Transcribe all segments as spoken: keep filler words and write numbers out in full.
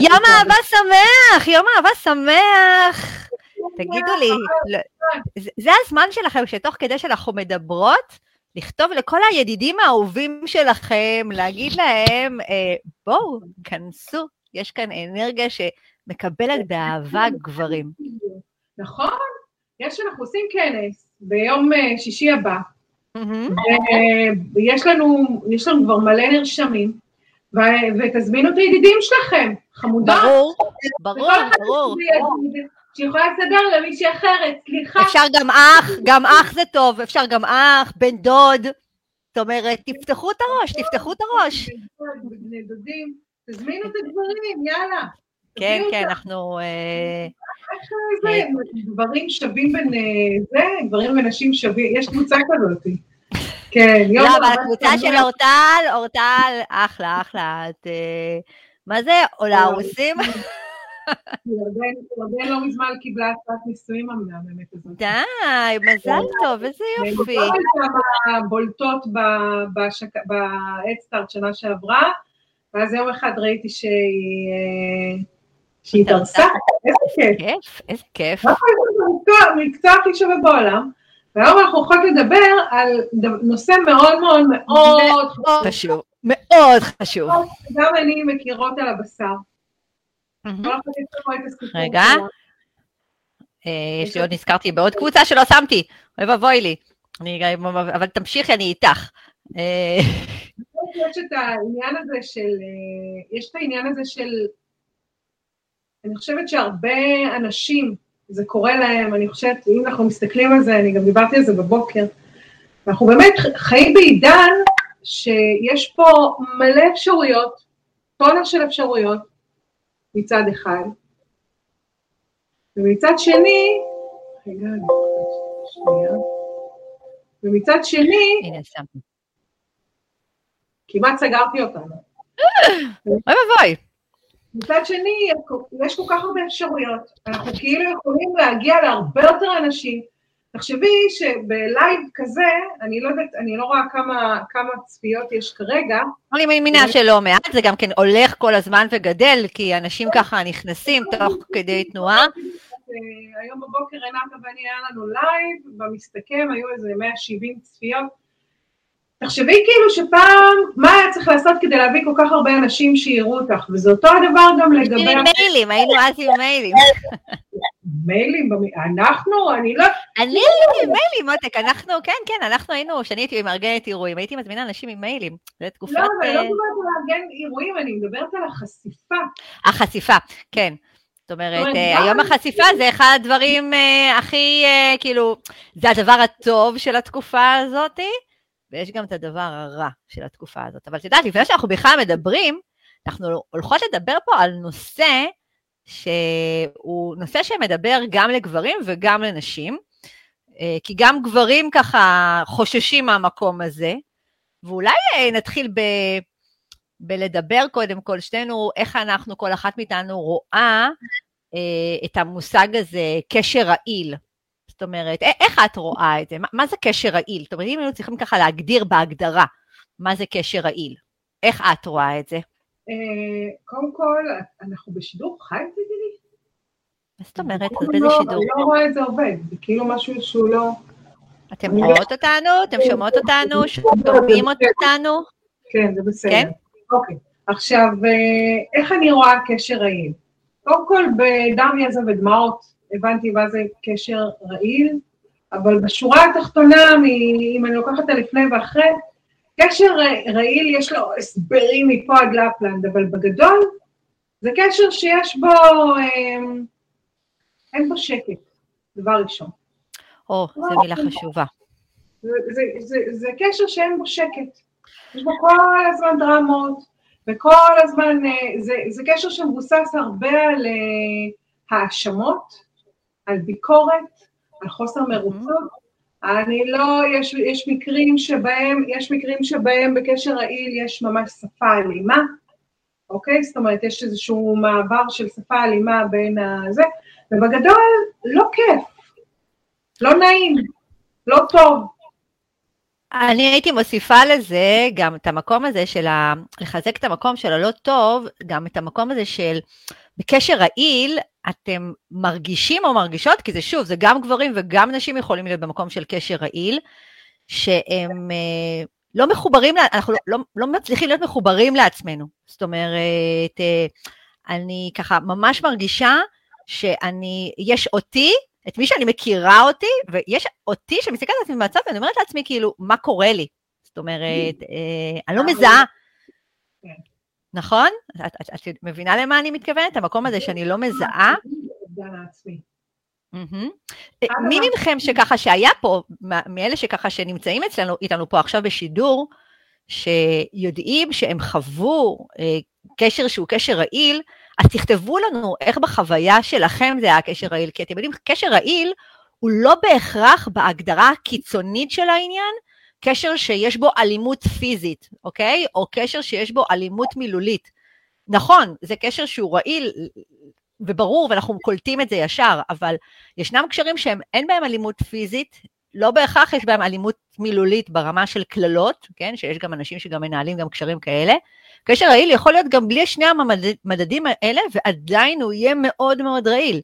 יום אהבה שמח, יום אהבה שמח. תגידו לי, זה הזמן שלכם שתוך כדי שאנחנו מדברות, לכתוב לכל הידידים האהובים שלכם, להגיד להם, בואו, כנסו, יש כאן אנרגיה שמקבלת באהבה גברים. נכון, יש שאנחנו עושים כנס ביום שישי הבא, ויש לנו, יש לנו כבר מלא נרשמים, ותזמינו את הידידים שלכם, חמודה. ברור, ברור, ברור. שיכולה לסדר למישהי אחרת, סליחה. אפשר גם אח, גם אח זה טוב, אפשר גם אח, בן דוד. זאת אומרת, תפתחו את הראש, תפתחו את הראש. בני דודים, תזמינו את הדברים, יאללה. כן, כן, אנחנו... דברים שווים בין זה, דברים ונשים שווים, יש קבוצה כזאת. כן, יום... לא, אבל הקבוצה של אורטל, אורטל, אחלה, אחלה, את... מה זה? עולה רוסים? ירדן לא מזמן קיבלה הצעת נישואים אמנה, באמת הזאת. די, מזל טוב, איזה יופי. נדבר על כמה בולטות ב-Headstart שנה שעברה, ואז יום אחד ראיתי שהיא דרסה, איזה כיף. איזה כיף. מקצוע הכי שווה בעולם, והיום אנחנו יכולות לדבר על נושא מאוד מאוד מאוד חשוב. מאוד חשוב. גם אני מכירות על הבשר. רגע, יש לי עוד נזכרתי בעוד קבוצה שלא שמתי, אוהב אבוי לי, אבל תמשיכי, אני איתך. יש את העניין הזה של, יש את העניין הזה של, אני חושבת שהרבה אנשים, זה קורה להם, אני חושבת, אם אנחנו מסתכלים על זה, אני גם דיברתי על זה בבוקר, אנחנו באמת חיים בעידן שיש פה מלא אפשרויות, טונה של אפשרויות, מצד אחד, ומצד שני, רגע, שנייה, ומצד שני, הנה, שם. כמעט סגרתי אותנו. אוי בבוי. מצד שני, יש כל כך הרבה אפשרויות, אנחנו כאילו יכולים להגיע להרבה יותר אנשים, תחשבי שבלייב כזה, אני לא יודעת, אני לא רואה כמה, כמה צפיות יש כרגע. אני מאמינה שלא מעט, זה גם כן הולך כל הזמן וגדל, כי אנשים ככה נכנסים תוך כדי תנועה. היום בבוקר עינת ואני היה לנו לייב, במסתכם היו איזה מאה שבעים צפיות. תחשבי כאילו שפעם, מה היה צריך לעשות כדי להביא כל כך הרבה אנשים שיראו אותך, וזה אותו הדבר גם לגבי... היינו מיילים, היינו אז עם מיילים. מיילים, אנחנו, אני לא... אני הייתי עם מיילים, מותק, אנחנו, כן, כן, אנחנו היינו, שאני הייתי מארגנת אירועים, הייתי מזמינה אנשים עם מיילים, זה תקופת... לא, אבל לא מדברת על לארגן אירועים, אני מדברת על החשיפה. החשיפה, כן. זאת אומרת, היום החשיפה זה אחד הדברים הכי, כאילו, זה הדבר הטוב של התקופה הזאת, ויש גם את הדבר הרע של התקופה הזאת. אבל תדעת, לפני שאנחנו בכלל מדברים, אנחנו הולכות לדבר פה על נושא, שהוא נושא שמדבר גם לגברים וגם לנשים, כי גם גברים ככה חוששים מהמקום הזה, ואולי נתחיל ב, בלדבר קודם כל שתינו, איך אנחנו, כל אחת מאיתנו רואה את המושג הזה, קשר רעיל. זאת אומרת, איך את רואה את זה? מה זה קשר רעיל? זאת אומרת, אם אנחנו צריכים ככה להגדיר בהגדרה, מה זה קשר רעיל? איך את רואה את זה? קודם כל, אנחנו בשידור חי, תגידי? מה זאת אומרת? באיזה שידור? אני לא רואה את זה עובד, זה כאילו משהו שהוא לא... אתם רואות אותנו? אתם שומעות אותנו? שומעים אותנו? כן, זה בסדר. אוקיי, עכשיו, איך אני רואה קשר רעיל? קודם כל, בדם, יזע ודמעות, הבנתי מה זה קשר רעיל, אבל בשורה התחתונה, אם אני לוקחת לפני ואחרי, קשר רעיל יש לו הסברים מפה עד לפלנד, אבל בגדול, זה קשר שיש בו, אין בו שקט, דבר ראשון. או, זו מילה חשובה. זה קשר שאין בו שקט, יש בו כל הזמן דרמות, וכל הזמן, זה קשר שמבוסס הרבה על האשמות, על ביקורת, על חוסר מרוצות, אני לא, יש, יש מקרים שבהם, יש מקרים שבהם בקשר רעיל יש ממש שפה אלימה, אוקיי? זאת אומרת, יש איזשהו מעבר של שפה אלימה בין הזה, ובגדול לא כיף, לא נעים, לא טוב. אני הייתי מוסיפה לזה גם את המקום הזה של ה... לחזק את המקום של הלא טוב, גם את המקום הזה של בקשר רעיל, אתם מרגישים או מרגישות, כי זה שוב, זה גם גברים וגם נשים יכולים להיות במקום של קשר רעיל, שהם אה, לא מחוברים, אנחנו לא, לא, לא מצליחים להיות מחוברים לעצמנו. זאת אומרת, אה, אני ככה ממש מרגישה שאני, יש אותי, את מי שאני מכירה אותי, ויש אותי שמסתכלת על עצמי במצב, ואני אומרת לעצמי, כאילו, מה קורה לי? זאת אומרת, אני לא מזהה. נכון? את מבינה למה אני מתכוונת? המקום הזה שאני לא מזהה. מי מכם שככה שהיה פה, מאלה שככה שנמצאים אצלנו, איתנו פה עכשיו בשידור, שיודעים שהם חוו קשר שהוא קשר רעיל, אז תכתבו לנו איך בחוויה שלכם זה היה קשר רעיל, כי אתם יודעים, קשר רעיל הוא לא בהכרח בהגדרה הקיצונית של העניין, קשר שיש בו אלימות פיזית, אוקיי? או קשר שיש בו אלימות מילולית. נכון, זה קשר שהוא רעיל, וברור, ואנחנו קולטים את זה ישר, אבל ישנם קשרים שהם אין בהם אלימות פיזית, לא בהכרח יש בהם אלימות מילולית ברמה של כללות, כן? שיש גם אנשים שגם מנהלים גם קשרים כאלה, קשר רעיל יכול להיות גם בלי שני המדדים האלה, ועדיין הוא יהיה מאוד מאוד רעיל.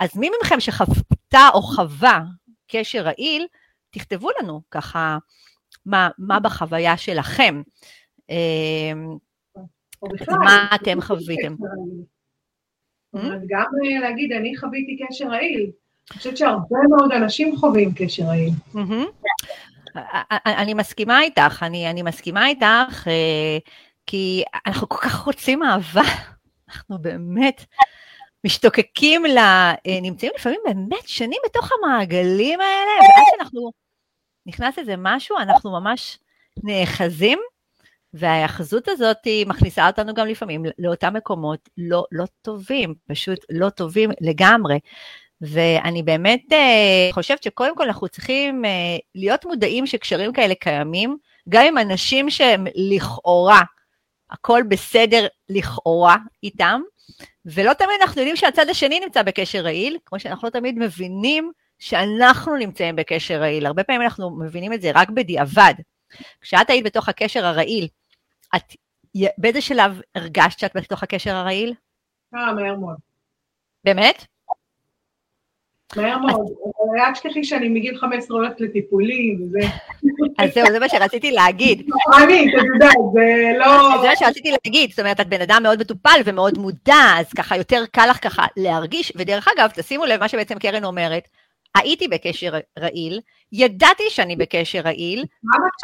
אז מי ממכם שחוותה או חווה קשר רעיל, תכתבו לנו ככה, מה, מה בחוויה שלכם, מה אתם חוויתם. אז גם להגיד, אני חוויתי קשר רעיל, אני חושבת שהרבה מאוד אנשים חווים קשר רעיל. אני מסכימה איתך, אני מסכימה איתך, כי אנחנו כל כך רוצים אהבה, אנחנו באמת משתוקקים, נמצאים לפעמים באמת שנים בתוך המעגלים האלה, ואז שאנחנו נכנס לזה משהו, אנחנו ממש נאחזים, וההאחזות הזאת מכניסה אותנו גם לפעמים לאותם מקומות לא, לא טובים, פשוט לא טובים לגמרי, ואני באמת חושבת שקודם כל אנחנו צריכים להיות מודעים שקשרים כאלה קיימים, גם עם אנשים שהם לכאורה, הכל בסדר לכאורה איתם, ולא תמיד אנחנו יודעים שהצד השני נמצא בקשר רעיל, כמו שאנחנו לא תמיד מבינים שאנחנו נמצאים בקשר רעיל. הרבה פעמים אנחנו מבינים את זה רק בדיעבד. כשאת היית בתוך הקשר הרעיל, את באיזה שלב הרגשת שאת בתוך הקשר הרעיל? אה, מהר מאוד. באמת? מהר מאוד, אבל עד שכחי שאני מגיל חמש עשרה הולכת לטיפולים וזה. אז זהו, זה מה שרציתי להגיד. אני, אתה יודע, זה לא... זה מה שרציתי להגיד, זאת אומרת, את בן אדם מאוד מטופל ומאוד מודע, אז ככה יותר קל לך ככה להרגיש, ודרך אגב, תשימו לב מה שבעצם קרן אומרת, הייתי בקשר רעיל, ידעתי שאני בקשר רעיל,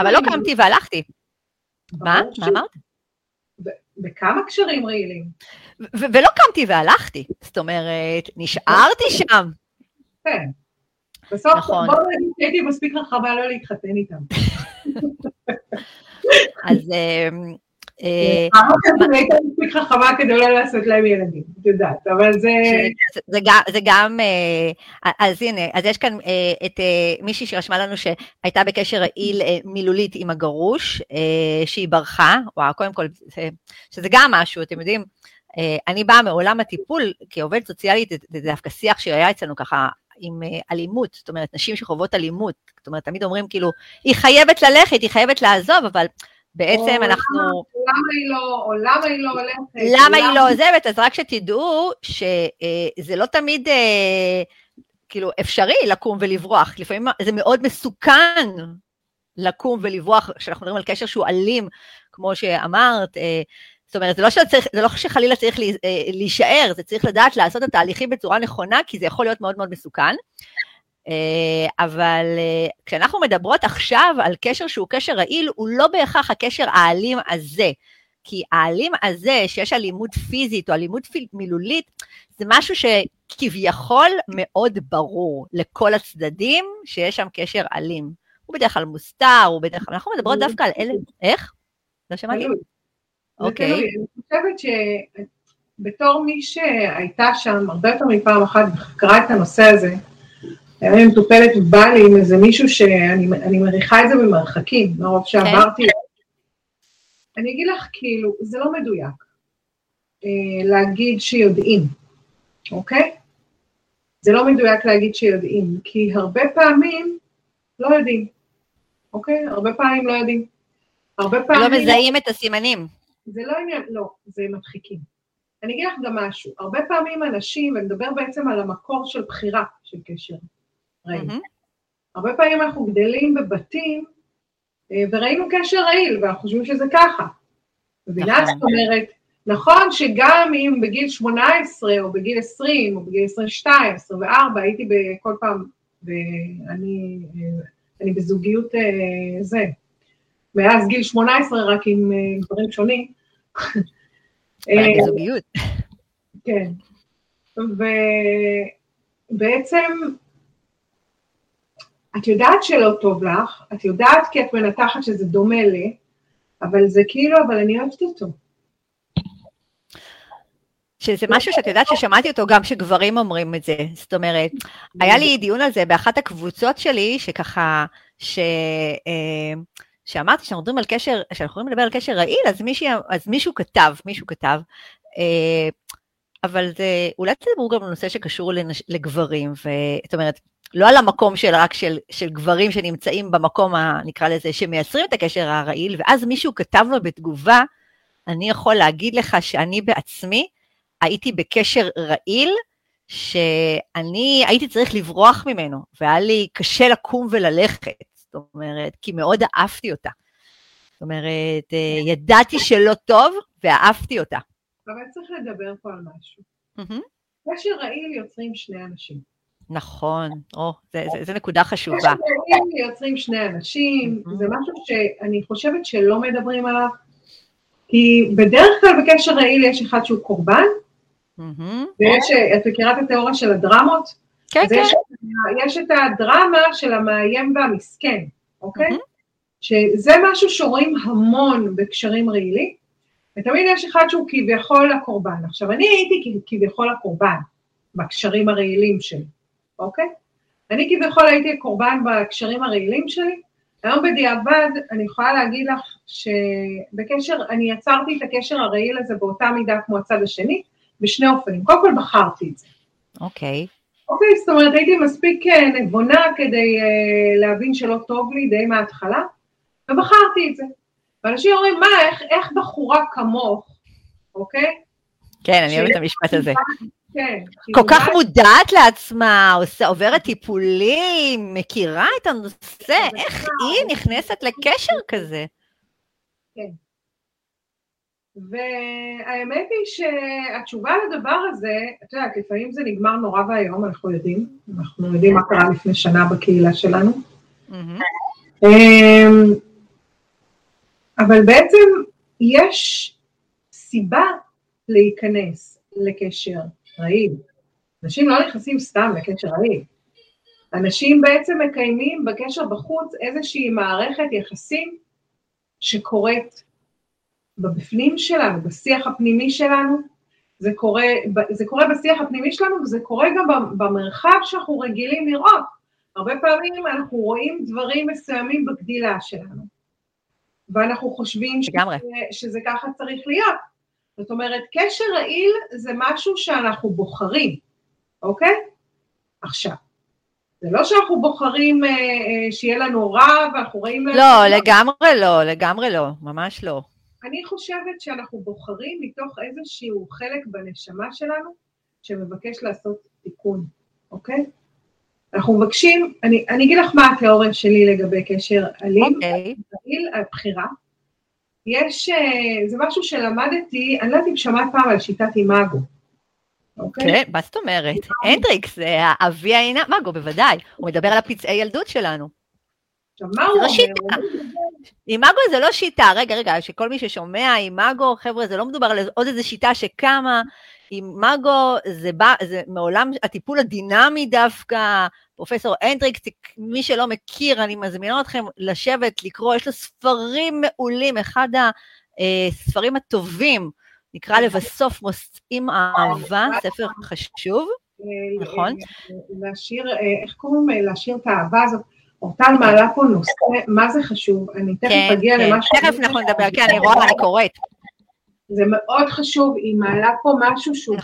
אבל לא קמתי והלכתי. מה? מה אמרת? בכמה קשרים רעילים. ולא קמתי והלכתי, זאת אומרת, נשארתי שם. כן, בסוף נכון. בואו נגיד שהייתי מספיק רחבה לא להתחתן איתם. אז... הייתי מספיק רחבה כדי לא לעשות להם ילדים, את יודעת, אבל זה... זה גם, אז הנה, אז יש כאן את מישהי שרשמה לנו שהייתה בקשר רעיל מילולית עם הגרוש, שהיא ברחה, וואו, קודם כל, שזה גם משהו, אתם יודעים, אני באה מעולם הטיפול, כעובד סוציאלית, זה דווקא שיח שהיה אצלנו ככה, עם אלימות, זאת אומרת, נשים שחוות אלימות, זאת אומרת, תמיד אומרים כאילו, היא חייבת ללכת, היא חייבת לעזוב, אבל בעצם אנחנו... למה היא לא, או למה היא לא הולכת? למה היא לא עוזבת? אז רק שתדעו, שזה לא תמיד, כאילו, אפשרי לקום ולברוח, לפעמים זה מאוד מסוכן, לקום ולברוח, כשאנחנו מדברים על קשר שהוא אלים, כמו שאמרת, זאת אומרת, זה לא, שצריך, זה לא שחלילה צריך להישאר, זה צריך לדעת לעשות את התהליכים בצורה נכונה, כי זה יכול להיות מאוד מאוד מסוכן, אבל כשאנחנו מדברות עכשיו על קשר שהוא קשר רעיל, הוא לא בהכרח הקשר האלים הזה, כי האלים הזה שיש אלימות פיזית או אלימות מילולית, זה משהו שכביכול מאוד ברור לכל הצדדים שיש שם קשר אלים. הוא בדרך כלל מוסתר, הוא בדרך כלל, אנחנו מדברות דווקא על אלה, איך? לא שמעתי? אוקיי. אני חושבת שבתור מי שהייתה שם הרבה יותר מפעם אחת וחקרה את הנושא הזה, אני מטופלת ובא לי עם איזה מישהו שאני מריחה את זה במרחקים, מרוב שעברתי. אני אגיד לך כאילו, זה לא מדויק להגיד שיודעים, אוקיי? זה לא מדויק להגיד שיודעים, כי הרבה פעמים לא יודעים. אוקיי? הרבה פעמים לא יודעים. הרבה פעמים... לא מזהים את הסימנים. זה לא עניין, לא, זה מדחיקים. אני אגיד לך גם משהו, הרבה פעמים אנשים, ונדבר בעצם על המקור של בחירה של קשר. רעים. Mm-hmm. הרבה פעמים אנחנו גדלים בבתים, וראינו קשר רעיל, ואנחנו חושבים שזה ככה. מבינה, זאת אומרת, נכון שגם אם בגיל שמונה עשרה, או בגיל עשרים, או בגיל עשרים ושתיים, עשרים וארבע, הייתי בכל פעם, ואני אני בזוגיות זה, מאז גיל שמונה עשרה, רק עם דברים שונים. בזוגיות. כן. ובעצם, את יודעת שלא טוב לך, את יודעת כי את מנתחת שזה דומה לי, אבל זה כאילו, אבל אני אוהבת אותו. שזה משהו שאת יודעת ששמעתי אותו גם שגברים אומרים את זה, זאת אומרת, היה לי דיון על זה באחת הקבוצות שלי, שככה, ש... שאמרתי שאנחנו מדברים על קשר, שאנחנו יכולים לדבר על קשר רעיל, אז מישהו, אז מישהו כתב, מישהו כתב, אבל זה, אולי תדברו גם לנושא שקשור לנש... לגברים, זאת אומרת, לא על המקום של רק של, של גברים שנמצאים במקום, ה, נקרא לזה, שמייצרים את הקשר הרעיל, ואז מישהו כתב לו בתגובה, אני יכול להגיד לך שאני בעצמי, הייתי בקשר רעיל, שאני הייתי צריך לברוח ממנו, והיה לי קשה לקום וללכת, זאת אומרת, כי מאוד אהבתי אותה. זאת אומרת, ידעתי שלא טוב, ואהבתי אותה. אבל צריך לדבר פה על משהו. קשר רעיל יוצרים שני אנשים. נכון, או, זה, זה, זה נקודה חשובה. יש רעיל יוצרים שני אנשים, זה משהו שאני חושבת שלא מדברים עליו, כי בדרך כלל בקשר רעיל יש אחד שהוא קורבן, ויש, את מכירה את התיאוריה של הדרמות? כן, כן. יש את הדרמה של המאיים והמסכן, אוקיי? שזה משהו שרואים המון בקשרים רעילים, ותמיד יש אחד שהוא כביכול הקורבן. עכשיו, אני הייתי כביכול הקורבן בקשרים הרעילים שלי, אוקיי? אני כביכול הייתי הקורבן בקשרים הרעילים שלי, היום בדיעבד אני יכולה להגיד לך שבקשר, אני יצרתי את הקשר הרעיל הזה באותה מידה כמו הצד השני, בשני אופנים. קודם כל בחרתי את זה. אוקיי. אוקיי, זאת אומרת, הייתי מספיק נבונה כדי להבין שלא טוב לי די מההתחלה, ובחרתי את זה. ואנשים אומרים, מה, איך, איך בחורה כמוך, אוקיי? כן, אני אוהבת את המשפט הזה. כן, כל כך מודעת לעצמה, עוברת טיפולים, מכירה את הנושא, איך היא נכנסת לקשר כזה? כן. והאמת היא שהתשובה לדבר הזה, אתה יודע, לפעמים זה נגמר נורא והיום, אנחנו יודעים, אנחנו יודעים מה קרה לפני שנה בקהילה שלנו. אבל בעצם יש סיבה להיכנס לקשר רעיל. אנשים לא נכנסים סתם לקשר רעיל. אנשים בעצם מקיימים בקשר בחוץ איזושהי מערכת יחסים שקורית בבפנים שלנו, בשיח הפנימי שלנו. זה קורה, זה קורה בשיח הפנימי שלנו, וזה קורה גם במרחב שאנחנו רגילים לראות. הרבה פעמים אנחנו רואים דברים מסוימים בגדילה שלנו, ואנחנו חושבים שזה, שזה ככה צריך להיות. זאת אומרת, קשר רעיל זה משהו שאנחנו בוחרים, אוקיי? עכשיו, זה לא שאנחנו בוחרים אה, אה, שיהיה לנו רע, ואנחנו רואים... לא, לגמרי לא, לגמרי לא, ממש לא. אני חושבת שאנחנו בוחרים מתוך איזשהו חלק בנשמה שלנו, שמבקש לעשות תיקון, אוקיי? אנחנו מבקשים, אני, אני אגיד לך מה התיאוריה שלי לגבי קשר אלים, אוקיי. רעיל, הבחירה. יש, זה משהו שלמדתי, אני לא יודעת אם שמעת פעם על שיטת אימאגו. כן, מה זאת אומרת? הנדריקס, אבי האימאגו, בוודאי. הוא מדבר על הפצעי ילדות שלנו. עכשיו, מה הוא אומר? אימאגו זה לא שיטה, רגע, רגע, שכל מי ששומע אימאגו, חבר'ה, זה לא מדובר על עוד איזו שיטה שקמה, אימאגו זה בא, זה מעולם, הטיפול הדינמי דווקא, פרופסור הנדריקס, מי שלא מכיר, אני מזמינה אתכם לשבת, לקרוא, יש לו ספרים מעולים, אחד הספרים הטובים, נקרא לבסוף מוצאים אהבה, ספר חשוב, נכון? להשאיר, איך קוראים, להשאיר את האהבה הזאת, אורטל מעלה פה נושא, מה זה חשוב, אני תכף אגיע למשהו. תכף אנחנו נדבר, כן, אני רואה, אני קוראת. זה מאוד חשוב, היא מעלה פה משהו שהוא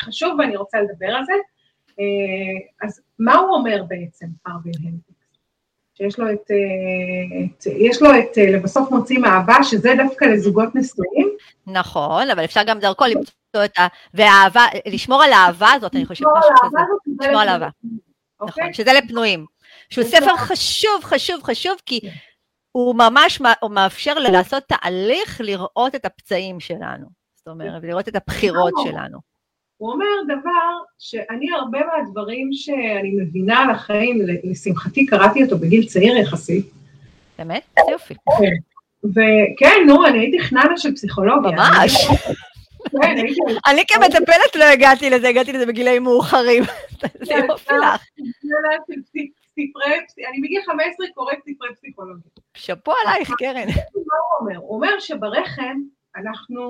חשוב, ואני רוצה לדבר על זה. אז מה הוא אומר בעצם, הרווין הנדריקס? שיש לו את, את יש לו את לבסוף מוציא מאהבה, שזה דווקא לזוגות נשואים. נכון, אבל אפשר גם דרכו למצוא את ה... והאהבה, לשמור על האהבה הזאת, אני חושבת שזה... לשמור על האהבה. נכון, שזה לפנויים. שהוא ספר חשוב, חשוב, חשוב, כי הוא ממש מאפשר לעשות תהליך לראות את הפצעים שלנו. זאת אומרת, לראות את הבחירות שלנו. הוא אומר דבר שאני הרבה מהדברים שאני מבינה על החיים, לשמחתי קראתי אותו בגיל צעיר יחסי. באמת? זה יופי. וכן, נו, אני הייתי חננה של פסיכולוגיה. ממש. אני כמטפלת לא הגעתי לזה, הגעתי לזה בגילאים מאוחרים. זה יופי לך. אני בגיל חמש עשרה קוראת ספרי פסיכולוגיה. שפו עלייך, קרן. הוא אומר שברחם, אנחנו,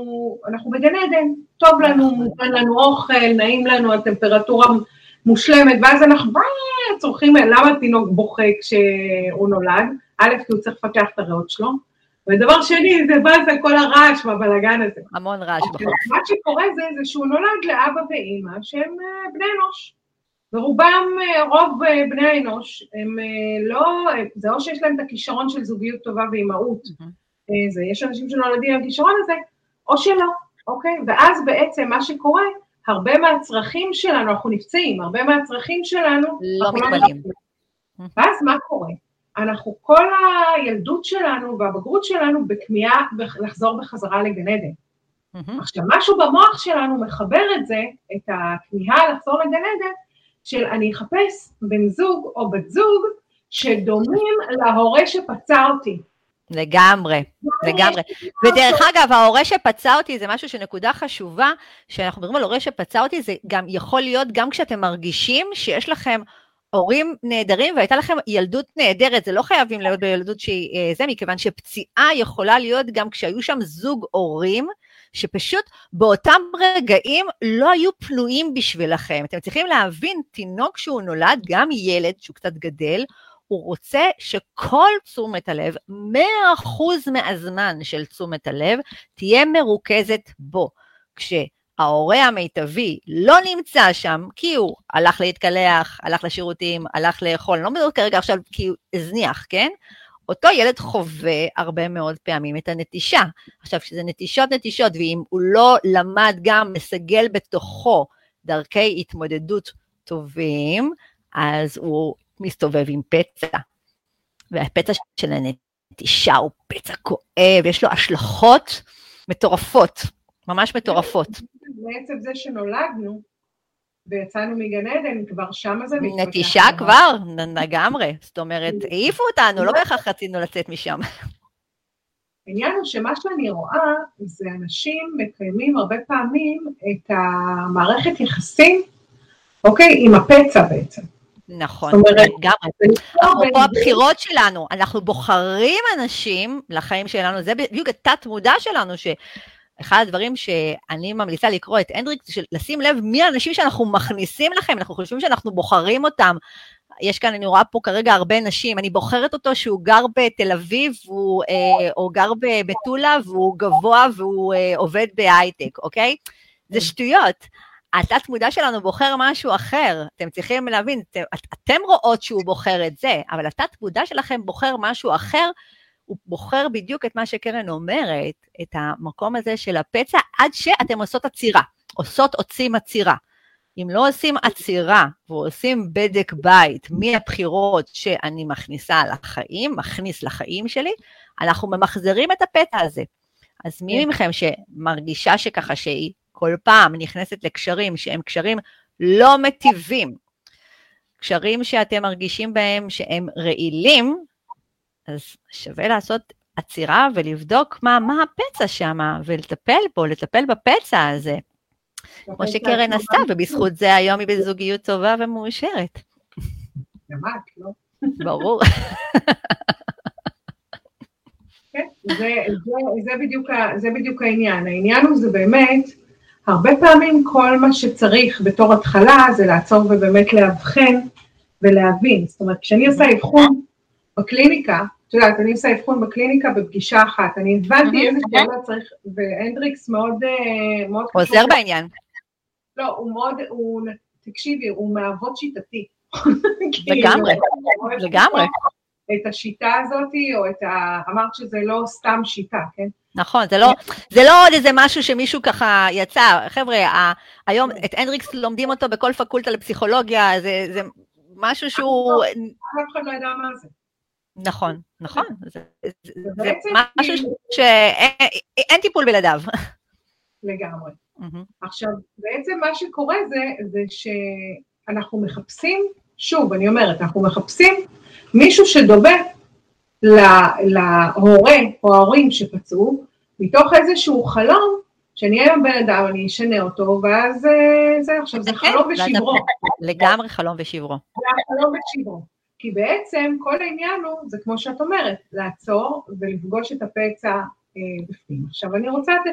אנחנו בגן עדן, טוב לנו, מובן לנו אוכל, נעים לנו, הטמפרטורה מושלמת, ואז אנחנו צורכים, למה התינוק בוכה כשהוא נולד? א', כי הוא צריך לפתח את הריאות שלו, ודבר שני, זה באז על כל הרעש מהבלגן הזה. המון רעש. מה שקורה זה, זה שהוא נולד לאבא ואימא, שהם בני אנוש, ורובם, רוב בני האנוש, הם לא, זה או שיש להם את הכישרון של זוגיות טובה ואימהות, זה, יש אנשים שנולדים עם כישרון הזה, או שלא, אוקיי? ואז בעצם מה שקורה, הרבה מהצרכים שלנו, אנחנו נפצעים, הרבה מהצרכים שלנו, לא מתבלים. ואז מה קורה? אנחנו, כל הילדות שלנו והבגרות שלנו, בכמיהה לחזור בחזרה לגן עדן. עכשיו, משהו במוח שלנו מחבר את זה, את הכמיהה לחזור לגן עדן, של אני אחפש בן זוג או בת זוג, שדומים להורה שפצע אותי. לגמרי, לגמרי. ודרך אגב, ההורה שפצע אותי זה משהו שנקודה חשובה, שאנחנו מדברים על הורה שפצע אותי, זה גם יכול להיות גם כשאתם מרגישים שיש לכם הורים נהדרים, והייתה לכם ילדות נהדרת, זה לא חייבים להיות בילדות שזה, מכיוון שפציעה יכולה להיות גם כשהיו שם זוג הורים, שפשוט באותם רגעים לא היו פנויים בשבילכם. אתם צריכים להבין, תינוק שהוא נולד, גם ילד שהוא קצת גדל, הוא רוצה שכל תשומת הלב, מאה אחוז מהזמן של תשומת הלב, תהיה מרוכזת בו. כשההורה המיטבי לא נמצא שם, כי הוא הלך להתקלח, הלך לשירותים, הלך לאכול, לא מדבר כרגע עכשיו כי הוא הזניח, כן? אותו ילד חווה הרבה מאוד פעמים את הנטישה. עכשיו, שזה נטישות נטישות, ואם הוא לא למד גם לסגל בתוכו דרכי התמודדות טובים, אז הוא... מסתובב עם פצע, והפצע של הנטישה הוא פצע כואב, יש לו השלכות מטורפות, ממש מטורפות. בעצם זה שנולדנו, ויצאנו מגן עדן, כבר שם זה מתפתח. נטישה כבר, לגמרי, זאת אומרת, העיפו אותנו, לא בהכרח רצינו לצאת משם. העניין הוא שמה שאני רואה, זה אנשים מקיימים הרבה פעמים את המערכת יחסים, אוקיי, עם הפצע בעצם. נכון, גם אפרופו הבחירות שלנו, אנחנו בוחרים אנשים לחיים שלנו, זה בדיוק התת מודע שלנו, שאחד הדברים שאני ממליצה לקרוא את הנדריק, זה לשים לב מי האנשים שאנחנו מכניסים לכם, אנחנו חושבים שאנחנו בוחרים אותם, יש כאן, אני רואה פה כרגע הרבה נשים, אני בוחרת אותו שהוא גר בתל אביב, או גר בבטולה, והוא גבוה, והוא עובד בהייטק, אוקיי? זה שטויות. התת מודע שלנו בוחר משהו אחר, אתם צריכים להבין, אתם, אתם רואות שהוא בוחר את זה, אבל התת מודע שלכם בוחר משהו אחר, הוא בוחר בדיוק את מה שקרן אומרת, את המקום הזה של הפצע, עד שאתם עושות עצירה, עושות עוצים עצירה. אם לא עושים עצירה, ועושים בדק בית, מהבחירות שאני מכניסה לחיים, מכניס לחיים שלי, אנחנו ממחזרים את הפצע הזה. אז מי מכם שמרגישה שככה שהיא, כל פעם נכנסת לקשרים שהם קשרים לא מטיבים, קשרים שאתם מרגישים בהם שהם רעילים, אז שווה לעשות עצירה ולבדוק מה, מה הפצע שם, ולטפל בו, לטפל בפצע הזה, כמו שקרן עשתה, ובזכות זה היום היא בזוגיות טובה ומאושרת. נמק, לא? ברור. זה בדיוק העניין, העניין הוא זה באמת, הרבה פעמים כל מה שצריך בתור התחלה זה לעצור ובאמת להבחן ולהבין. זאת אומרת, כשאני עושה אבחון בקליניקה, את יודעת, אני עושה אבחון בקליניקה בפגישה אחת, אני הבנתי איזה שאלה צריך, והנדריקס מאוד... עוזר בעניין. לא, הוא מאוד, תקשיבי, הוא מעבוד שיטתי. לגמרי, לגמרי. את השיטה הזאת, או את ה... אמרת שזה לא סתם שיטה, כן? נכון, זה לא, זה לא עוד איזה משהו שמישהו ככה יצא. חבר'ה, ה... היום את הנדריקס לומדים אותו בכל פקולטה לפסיכולוגיה, זה, זה משהו שהוא... אף אחד לא ידע מה זה. נכון, נכון. זה, זה, זה משהו ש... שאין טיפול בלעדיו. לגמרי. עכשיו, בעצם מה שקורה זה, זה שאנחנו מחפשים, שוב, אני אומרת, אנחנו מחפשים מישהו שדומה להורה או ההורים שפצעו, מתוך איזשהו חלום, שאני אהיה עם בן אדם, אני אשנה אותו, ואז זה, עכשיו, זה חלום ושברו. לגמרי חלום ושברו. זה חלום ושברו. כי בעצם כל העניין הוא, זה כמו שאת אומרת, לעצור ולפגוש את הפצע בפנים. עכשיו, אני רוצה לתת,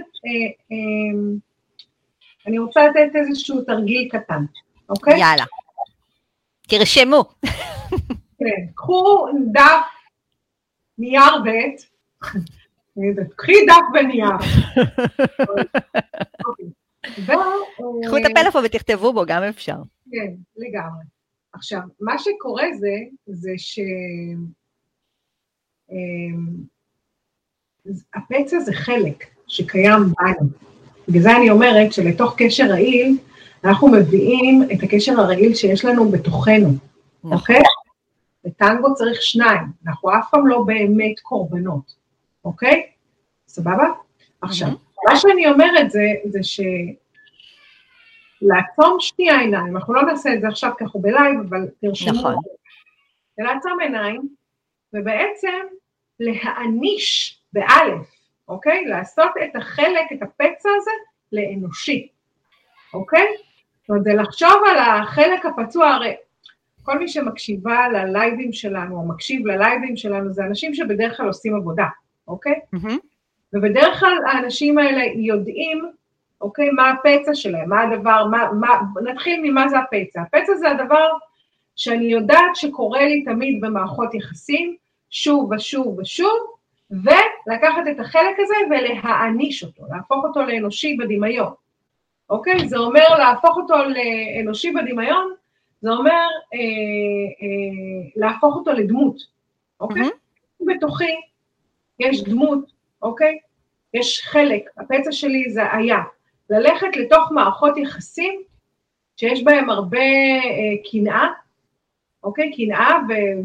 אני רוצה לתת איזשהו תרגיל קטן, אוקיי? יאללה. תרשמו. כן, קחו דף נייר בית, קחי דף בנייר. קחו את הפלאפון ותכתבו בו, גם אפשר. כן, לגמרי. עכשיו, מה שקורה זה, זה ש... הפצע זה חלק שקיים בנו. בגלל זה אני אומרת שלתוך קשר רעיל, אנחנו מביאים את הקשר הרעיל שיש לנו בתוכנו. אוקיי? לטנגו צריך שניים, אנחנו אף פעם לא באמת קורבנות. אוקיי? סבבה? עכשיו, מה שאני אומרת זה, זה שלעצום שתי העיניים, אנחנו לא נעשה את זה עכשיו ככה בלייב, אבל תרשמו. נכון. לעצום עיניים, ובעצם להעניש באלף, אוקיי? לעשות את החלק, את הפצע הזה, לאנושי, אוקיי? זאת אומרת, זה לחשוב על החלק הפצוע, הרי כל מי שמקשיבה ללייבים שלנו, או מקשיב ללייבים שלנו, זה אנשים שבדרך כלל עושים עבודה, אוקיי? Mm-hmm. ובדרך כלל האנשים האלה יודעים, אוקיי, מה הפצע שלהם, מה הדבר, מה, מה, נתחיל ממה זה הפצע. הפצע זה הדבר שאני יודעת שקורה לי תמיד במערכות יחסים, שוב ושוב ושוב, ולקחת את החלק הזה ולהעניש אותו, להפוך אותו לאנושי בדמיון, אוקיי? זה אומר להפוך אותו לאנושי בדמיון, זה אומר אה, אה, להפוך אותו לדמות, אוקיי? Mm-hmm. בתוכי יש דמות, אוקיי? יש חלק, הפצע שלי זה היה, ללכת לתוך מערכות יחסים, שיש בהם הרבה אה, קנאה, אוקיי? קנאה ו-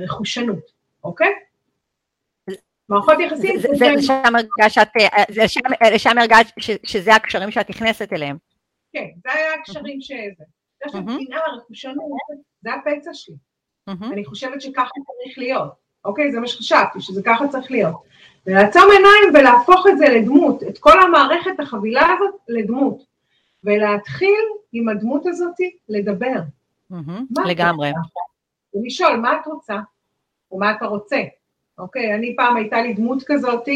ורכושנות, אוקיי? מערכות יחסים. זה שם הרגש שזה הקשרים שאת נכנסת אליהם. כן, זה היה הקשרים שזה. יש לי קנאה, רכושנות, זה הפצע שלי. אני חושבת שככה צריך להיות. אוקיי, זה מה שחשבתי, שזה ככה צריך להיות. ולעצום עיניים ולהפוך את זה לדמות, את כל המערכת החבילה הזאת לדמות. ולהתחיל עם הדמות הזאת לדבר. לגמרי. ולשאול, מה את רוצה? ומה אתה רוצה? אוקיי, אני פעם הייתה לי דמות כזאת,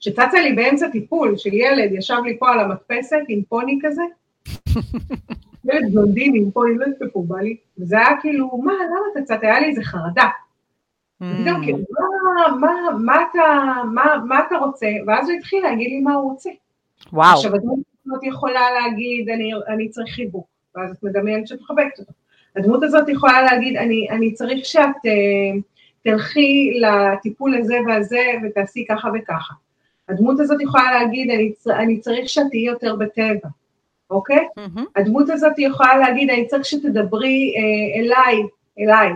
שצצה לי באמצע טיפול של ילד, ישב לי פה על המדפסת עם פוני כזה, ילד בלונדין עם פוני, לא יתפקו, בא לי, וזה היה כאילו, מה, למה אתה צצת? היה לי איזה חרדה. ופתאום כאילו, מה אתה רוצה? ואז הוא התחיל להגיד לי מה הוא רוצה. וואו. עכשיו, הדמות הזאת יכולה להגיד, אני צריך חיבוק, ואז את מדמיינת שתחבקת אותו. הדמות הזאת יכולה להגיד, אני צריך שאת... תלכי לטיפול הזה והזה ותעשי ככה וככה. הדמות הזאת יכולה להגיד, אני, אני צריך שתהי יותר בטבע, אוקיי? Mm-hmm. הדמות הזאת יכולה להגיד, אני צריך שתדברי אה, אליי, אליי,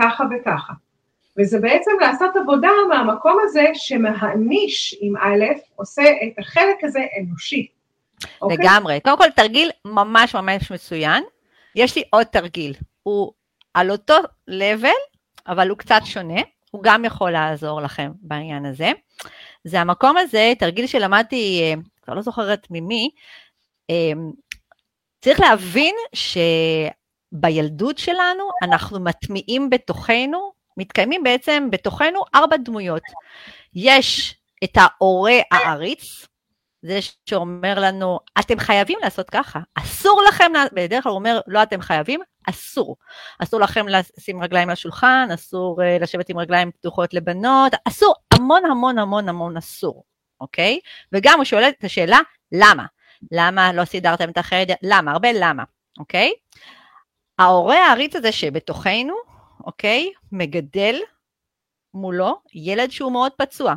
ככה וככה. וזה בעצם לעשות עבודה מהמקום הזה, שמעניש עם א' עושה את החלק הזה אנושי. אוקיי? לגמרי. קודם כל, תרגיל ממש ממש מצוין. יש לי עוד תרגיל. הוא על אותו level, אבל הוא קצת שונה, הוא גם יכול לעזור לכם בעניין הזה. זה המקום הזה, תרגיל שלמדתי, כבר לא זוכרת ממי, צריך להבין שבילדות שלנו, אנחנו מטמיעים בתוכנו, מתקיימים בעצם בתוכנו ארבע דמויות. יש את ההורה העריץ, זה שאומר לנו, אתם חייבים לעשות ככה, אסור לכם, בדרך כלל הוא אומר, לא אתם חייבים, אסור. אסור לכם לשים רגליים לשולחן, אסור לשבת עם רגליים פתוחות לבנות, אסור, המון המון המון המון אסור, אוקיי? וגם הוא שואל את השאלה, למה? למה לא סידרתם את החדר? למה? הרבה למה, אוקיי? ההורה העריץ הזה שבתוכנו, אוקיי? מגדל מולו ילד שהוא מאוד פצוע.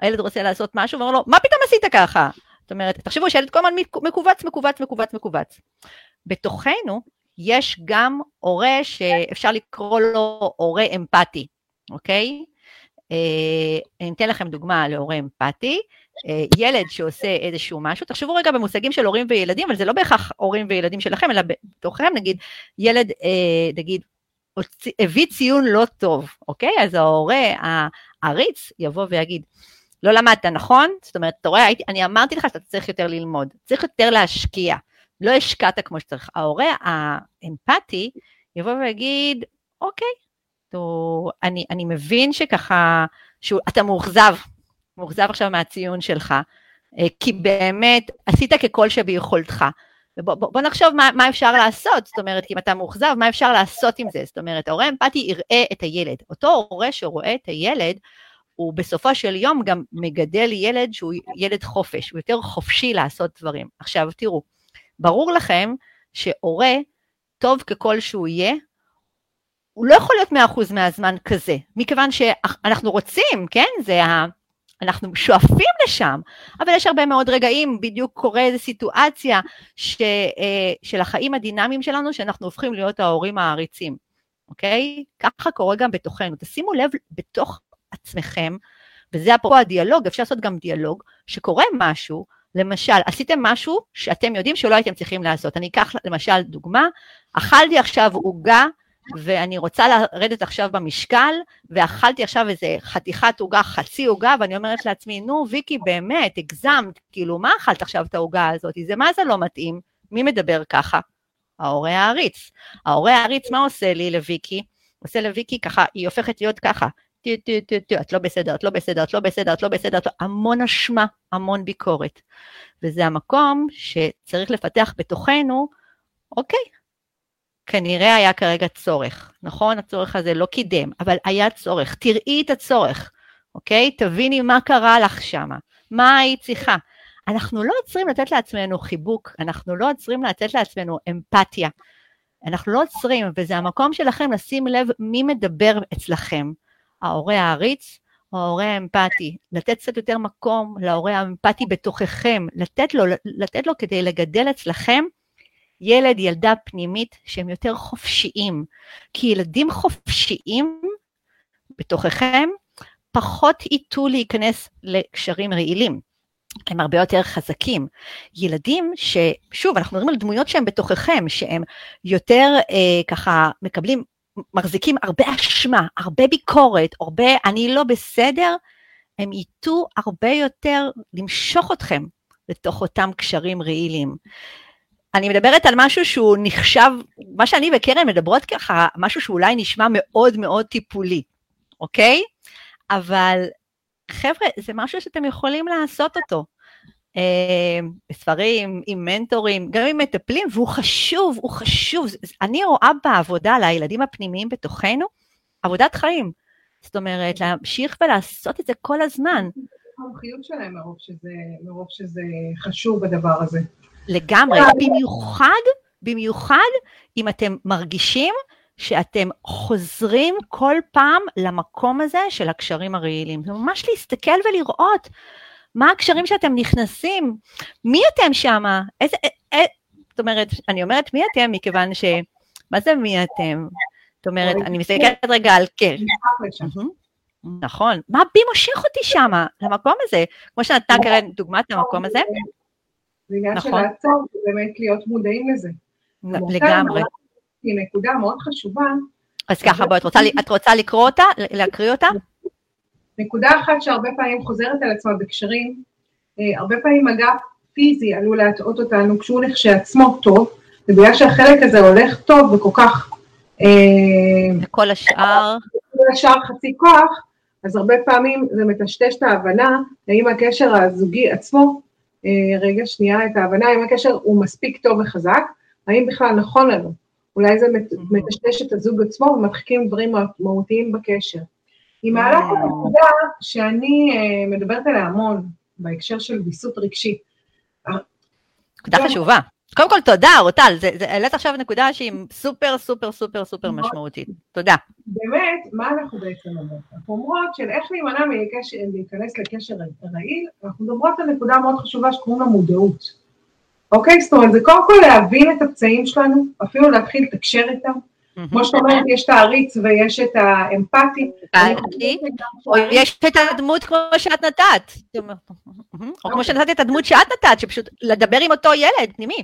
הילד רוצה לעשות משהו, ואומר לו, מה פתאום עשית ככה? זאת אומרת, תחשבו שהילד כל הזמן מקובץ, מקובץ, מקובץ, מקובץ. בתוכנו יש גם הורה שאפשר לקרוא לו הורה אמפתי, אוקיי? אני אתן לכם דוגמה להורה אמפתי, ילד שעושה איזשהו משהו, תחשבו רגע במושגים של הורים וילדים, אבל זה לא בהכרח הורים וילדים שלכם, אלא בתוכם נגיד, ילד, נגיד, הביא ציון לא טוב, אוקיי? אז ההורה העריץ יבוא ויגיד, לא למדת, נכון? זאת אומרת, אתה רואה, אני אמרתי לך שאתה צריך יותר ללמוד, צריך יותר להשקיע, לא השקעת כמו שצריך. ההורה האמפתי יבוא ויגיד, אוקיי, تو אני אני מבין שככה שאתה מאוכזב מאוכזב עכשיו מהציון שלך, כי באמת עשית ככל שביכולתך. בוא, בוא נחשוב מה, מה אפשר לעשות. זאת אומרת, אם אתה מאוכזב, מה אפשר לעשות עם זה? זאת אומרת, ההורה אמפתי יראה את הילד. אותו הורה שרואה את הילד, הוא בסופו של יום גם מגדל ילד שהוא ילד חופש, הוא יותר חופשי לעשות דברים. עכשיו תראו, ברור לכם שהורה טוב ככל שהוא יהיה, הוא לא יכול להיות מאה אחוז מהזמן כזה, מכיוון שאנחנו רוצים, כן, זה ה... אנחנו שואפים לשם, אבל יש הרבה מאוד רגעים, בדיוק קורה איזו סיטואציה ש... של החיים הדינמיים שלנו, שאנחנו הופכים להיות ההורים העריצים, אוקיי? ככה קורה גם בתוכנו, תשימו לב בתוך עצמכם, וזה אפרופו הדיאלוג, אפשר לעשות גם דיאלוג, שקורה משהו, למשל, עשיתם משהו שאתם יודעים שלא הייתם צריכים לעשות, אני אקח למשל דוגמה, אכלתי עכשיו עוגה, ואני רוצה לרדת עכשיו במשקל, ואכלתי עכשיו איזה חתיכת עוגה, חצי עוגה, ואני אומרת לעצמי, נו ויקי, באמת, הגזמת, כאילו, מה אכלת עכשיו את העוגה הזאת? זה מה זה לא מתאים? מי מדבר ככה? ההורה העריץ. ההורה העריץ, מה עושה לי לויקי? עושה לויקי ככה, היא הופכת להיות ככה, טו, טו, טו, טו, את לא בסדר, את לא בסדר, את לא בסדר, את לא בסדר, המון אשמה, המון ביקורת. וזה המקום שצריך לפתח בתוכנו, אוקיי, כנראה היה כרגע צורך, נכון? הצורך הזה לא קידם, אבל היה צורך, תראי את הצורך, אוקיי? תביני מה קרה לך שם, מה היית צריכה. אנחנו לא עוצרים לתת לעצמנו חיבוק, אנחנו לא עוצרים לתת לעצמנו אמפתיה, אנחנו לא עוצרים, וזה המקום שלכם לשים לב מי מדבר אצלכם, ההורה העריץ או ההורה האמפתי, לתת קצת יותר מקום להורה האמפתי בתוככם, לתת לו, לתת לו כדי לגדל אצלכם, ילד, ילדה פנימית שהם יותר חופשיים, כי ילדים חופשיים בתוככם פחות ייטו להיכנס לקשרים רעילים, הם הרבה יותר חזקים. ילדים ששוב, אנחנו מדברים על דמויות שהם בתוככם, שהם יותר אה, ככה מקבלים, מחזיקים הרבה אשמה, הרבה ביקורת, הרבה אני לא בסדר, הם ייטו הרבה יותר למשוך אתכם לתוך אותם קשרים רעילים. אני מדברת על משהו שהוא נחשב, מה שאני וקרן מדברות ככה, משהו שאולי נשמע מאוד מאוד טיפולי, אוקיי? אבל חבר'ה, זה משהו שאתם יכולים לעשות אותו, אה, בספרים, עם מנטורים, גם עם מטפלים, והוא חשוב, הוא חשוב, אני רואה בעבודה על הילדים הפנימיים בתוכנו, עבודת חיים, זאת אומרת, להמשיך ולעשות את זה כל הזמן. המחיות שלהם מרוב שזה, מרוב שזה חשוב בדבר הזה. לגמרי, במיוחד, במיוחד אם אתם מרגישים שאתם חוזרים כל פעם למקום הזה של הקשרים הרעילים. זה ממש להסתכל ולראות מה הקשרים שאתם נכנסים, מי אתם שם, איזה, אה, אה, זאת אומרת, אני אומרת מי אתם מכיוון ש... מה זה מי אתם? זאת אומרת, אני מסתכלת רגע על קל. נכון, מה בי מושך אותי שם, למקום הזה? כמו שנתנה קרן דוגמת למקום הזה, בגלל נכון. שלעצור, זה באמת להיות מודעים לזה. לגמרי. היא נקודה מאוד חשובה. אז ככה, בואי, את רוצה, את רוצה לקרוא אותה, להקריא אותה? נקודה אחת שהרבה פעמים חוזרת על עצמה בקשרים, הרבה פעמים מגע פיזי עלול להטעות אותנו, כשהוא כשעצמו טוב, ובגלל שהחלק הזה הולך טוב וכל כך... וכל השאר... וכל השאר חצי כוח, אז הרבה פעמים זה מטשטש את ההבנה, האם הקשר הזוגי עצמו, רגע שנייה את ההבנה, האם הקשר הוא מספיק טוב וחזק, האם בכלל נכון לנו, אולי זה מטשטש את הזוג עצמו, ומדחיקים דברים מהותיים בקשר. היא מעלה כל נקודה שאני מדברת עליה המון, בהקשר של ויסות רגשי. נקודה חשובה. קודם כל תודה, רוטל, העלית עכשיו נקודה שהיא סופר סופר סופר סופר משמעותית, תודה. באמת, מה אנחנו בעצם אומרות? אנחנו אומרות של איך להימנע מלהיכנס לקשר רעיל, אנחנו מדברות על נקודה מאוד חשובה שקוראים לה מודעות. אוקיי, זאת אומרת, זה קודם כל להבין את הפצעים שלנו, אפילו להתחיל לתקשר איתם, כמו שאת אומרת, יש את העריץ ויש את האמפתי. או יש את הדמות כמו שאת נתת, או כמו שנתת את הדמות שאת נתת, שפשוט לדבר עם אותו ילד, פנימי.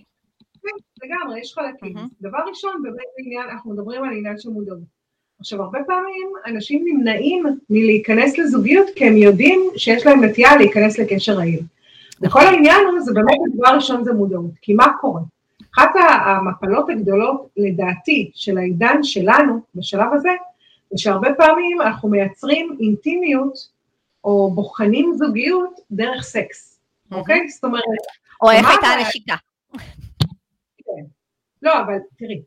לגמרי, יש חלקים. דבר ראשון, באמת בעניין, אנחנו מדברים על עניין של מודעות. עכשיו, הרבה פעמים אנשים נמנעים מלהיכנס לזוגיות, כי הם יודעים שיש להם נטייה להיכנס לקשר רעיל. וכל העניין הזה, באמת הדבר הראשון זה מודעות, כי מה קורה? אחת המפלות הגדולות, לדעתי, של העידן שלנו, בשלב הזה, זה שהרבה פעמים אנחנו מייצרים אינטימיות, או בוחנים זוגיות, דרך סקס, אוקיי? זאת אומרת... או איך הייתה הנשיקה. כן. לא, אבל תראי,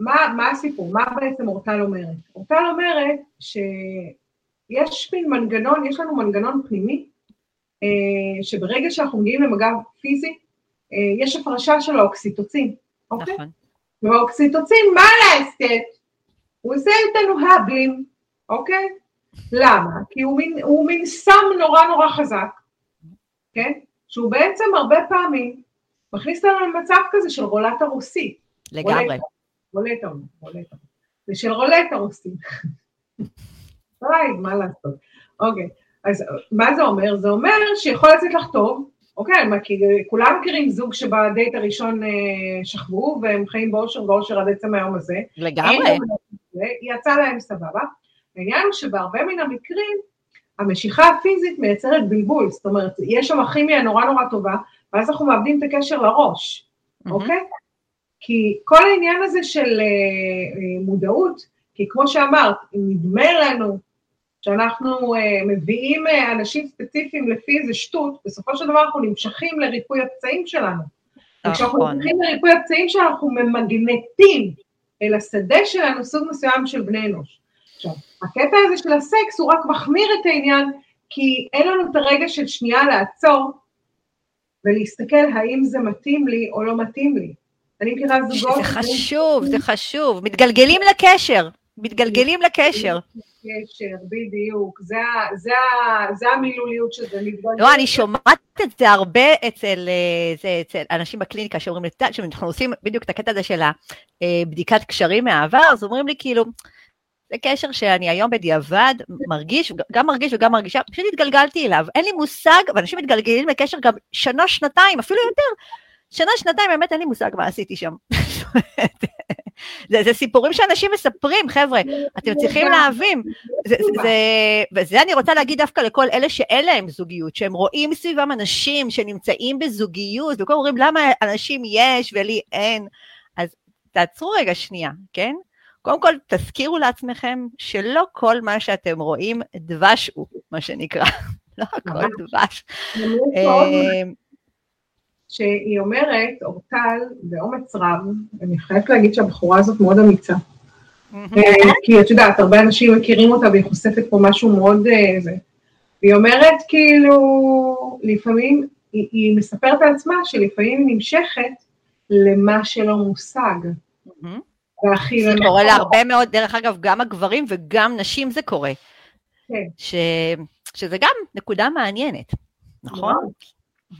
מה הסיפור? מה בעצם אורטל אומרת? אורטל אומרת שיש מנגנון, יש לנו מנגנון פנימי, שברגע שאנחנו מגיעים למגע פיזי, יש הפרשה של האוקסיטוצין, אוקיי? והאוקסיטוצין, מה לעשות? הוא עושה איתנו הבלים, אוקיי? למה? כי הוא מין סם נורא נורא חזק, כן? שהוא בעצם הרבה פעמים מכניס לנו למצב כזה של רולטה רוסית. לגמרי. רולטה, רולטה. זה של רולטה רוסית. אוי, מה לעשות? אוקיי, אז מה זה אומר? זה אומר שיכול לצאת לך טוב, אוקיי, כי כולם מכירים זוג שבדייט הראשון שכבו, והם חיים באושר ואושר עד עצם היום הזה. לגמרי. יצא להם סבבה. העניין שבהרבה מן המקרים, המשיכה הפיזית מייצרת בלבול, זאת אומרת, יש שם הכימיה נורא נורא טובה, ואז אנחנו מאבדים את הקשר לראש, אוקיי? כי כל העניין הזה של מודעות, כי כמו שאמרת, נדמה לנו, שאנחנו מביאים אנשים ספציפיים לפי איזה שטות, בסופו של דבר אנחנו נמשכים לריפוי הפצעים שלנו. כשאנחנו נמשכים לריפוי הפצעים שלנו, אנחנו ממגנטים אל השדה שלנו, סוג מסוים של בני אנוש. עכשיו, הקטע הזה של הסקס הוא רק מחמיר את העניין, כי אין לנו את הרגע של שנייה לעצור, ולהסתכל האם זה מתאים לי או לא מתאים לי. אני מכירה זוגות... זה חשוב, זה חשוב, מתגלגלים לקשר. מתגלגלים לקשר. קשר, בדיוק. זה, זה, זה המילוליות שזה מתגלגל. לא, אני שומעת את זה הרבה אצל, זה, אצל אנשים בקליניקה שאומרים לי, שאנחנו עושים בדיוק את הקטע הזה של בדיקת קשרים מהעבר, אז אומרים לי כאילו, זה קשר שאני היום בדיעבד מרגיש, גם מרגיש וגם מרגישה, פשוט התגלגלתי אליו. אין לי מושג, ואנשים מתגלגלים לקשר גם שנה, שנתיים, אפילו יותר. שנה, שנתיים, באמת אין לי מושג מה עשיתי שם. זה, זה סיפורים שאנשים מספרים, חבר'ה, אתם צריכים להבין, זה, זה, וזה אני רוצה להגיד דווקא לכל אלה שאין להם זוגיות, שהם רואים סביבם אנשים שנמצאים בזוגיות, וכל אומרים למה אנשים יש ולי אין, אז תעצרו רגע שנייה, כן? קודם כל תזכירו לעצמכם שלא כל מה שאתם רואים דבש הוא, מה שנקרא, לא הכל דבש. שהיא אומרת, אורטל, באומץ רב, אני חייבת להגיד שהבחורה הזאת מאוד אמיצה. כי את יודעת, הרבה אנשים מכירים אותה, והיא חושפת פה משהו מאוד... והיא אומרת, כאילו, לפעמים, היא מספרת על עצמה, שלפעמים היא נמשכת למה שלא מושג. זה קורה להרבה מאוד, דרך אגב, גם הגברים וגם נשים זה קורה. שזה גם נקודה מעניינת, נכון?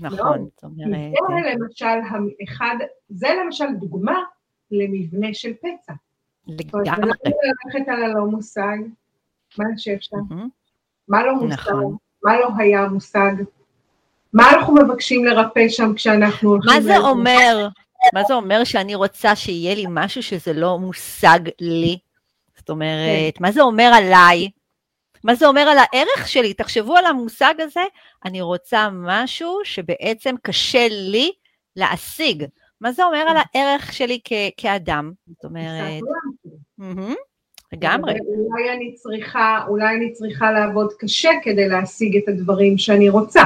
נכון, זאת אומרת... זה למשל, אחד, זה למשל דוגמה למבנה של פצע. לגמרי. זאת אומרת, אני הולכת על הלא מושג, מה שאפשר, מה לא מושג, מה לא היה מושג, מה אנחנו מבקשים לרפא שם כשאנחנו הולכים... מה זה אומר? מה זה אומר שאני רוצה שיהיה לי משהו שזה לא מושג לי? זאת אומרת, מה זה אומר עליי? מה זה אומר על הערך שלי? תחשבו על המושג הזה, אני רוצה משהו שבעצם קשה לי להשיג. מה זה אומר על הערך שלי כאדם? זאת אומרת... לגמרי. אולי אני צריכה, אולי אני צריכה לעבוד קשה כדי להשיג את הדברים שאני רוצה.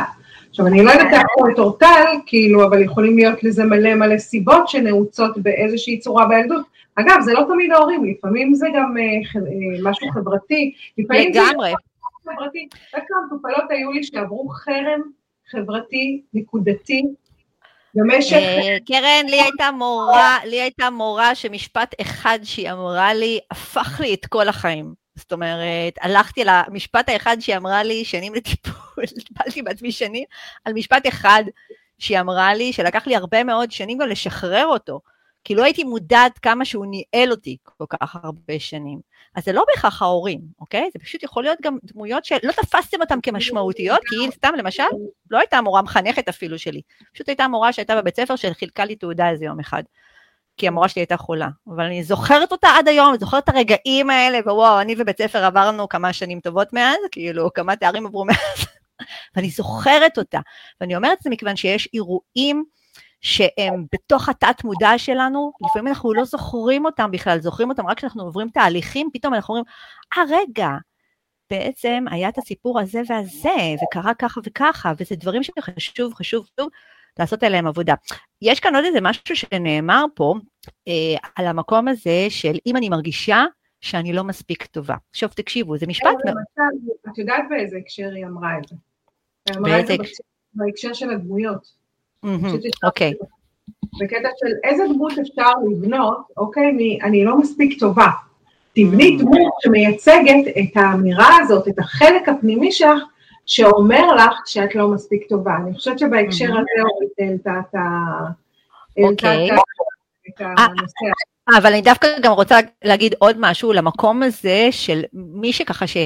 עכשיו, אני לא יודעת את אורטל, כאילו, אבל יכולים להיות לזה מלא מלא סיבות שנעוצות באיזושהי צורה בילדות. אגב, זה לא תמיד ההורים, לפעמים זה גם משהו חברתי. לפעמים זה משהו חברתי. רק כמה תופלות היו לי שעברו חרם חברתי, נקודתי, במשך... קרן, לי הייתה מורה, לי הייתה מורה שמשפט אחד שהיא אמרה לי, הפך לי את כל החיים. זאת אומרת, הלכתי למשפט האחד שהיא אמרה לי, שנים לטיפול, טיפלתי בעצמי שנים, על משפט אחד שהיא אמרה לי, שלקח לי הרבה מאוד שנים גם לשחרר אותו, כי לא הייתי מודעת כמה שהוא ניהל אותי כל כך הרבה שנים. אז זה לא בהכרח ההורים, אוקיי? זה פשוט יכול להיות גם דמויות שלא תפסתם אותם כמשמעותיות, כי היא סתם, למשל, לא הייתה מורה מחנכת אפילו שלי. פשוט הייתה מורה שהייתה בבית ספר שחילקה לי תעודה איזה יום אחד, כי המורה שלי הייתה חולה. אבל אני זוכרת אותה עד היום, זוכרת את הרגעים האלה, ווואו, אני ובית ספר עברנו כמה שנים טובות מאז, כאילו, כמה תארים עברו מאז, ואני זוכרת אותה. ואני אומרת את זה מכיוון שיש אירועים שהם בתוך התת מודע שלנו, לפעמים אנחנו לא זוכרים אותם בכלל, זוכרים אותם רק כשאנחנו עוברים תהליכים, פתאום אנחנו אומרים, אה רגע, בעצם היה את הסיפור הזה והזה, וקרה ככה וככה, וזה דברים שחשוב, חשוב, חשוב, לעשות עליהם עבודה. יש כאן עוד איזה משהו שנאמר פה, אה, על המקום הזה של אם אני מרגישה שאני לא מספיק טובה. עכשיו תקשיבו, זה משפט מאוד. את יודעת באיזה הקשר היא אמרה את זה? היא אמרה את זה בהקשר של הדמויות. אוקיי. בקטע של איזה דמות אפשר לבנות, אוקיי, אני לא מספיק טובה. תבני דמות שמייצגת את האמירה הזאת, את החלק הפנימי שלך, שאומר לך שאת לא מספיק טובה. אני חושבת שבהקשר הזה הולדה את הנושא. אבל אני דווקא גם רוצה להגיד עוד משהו למקום הזה של מי שככה ש...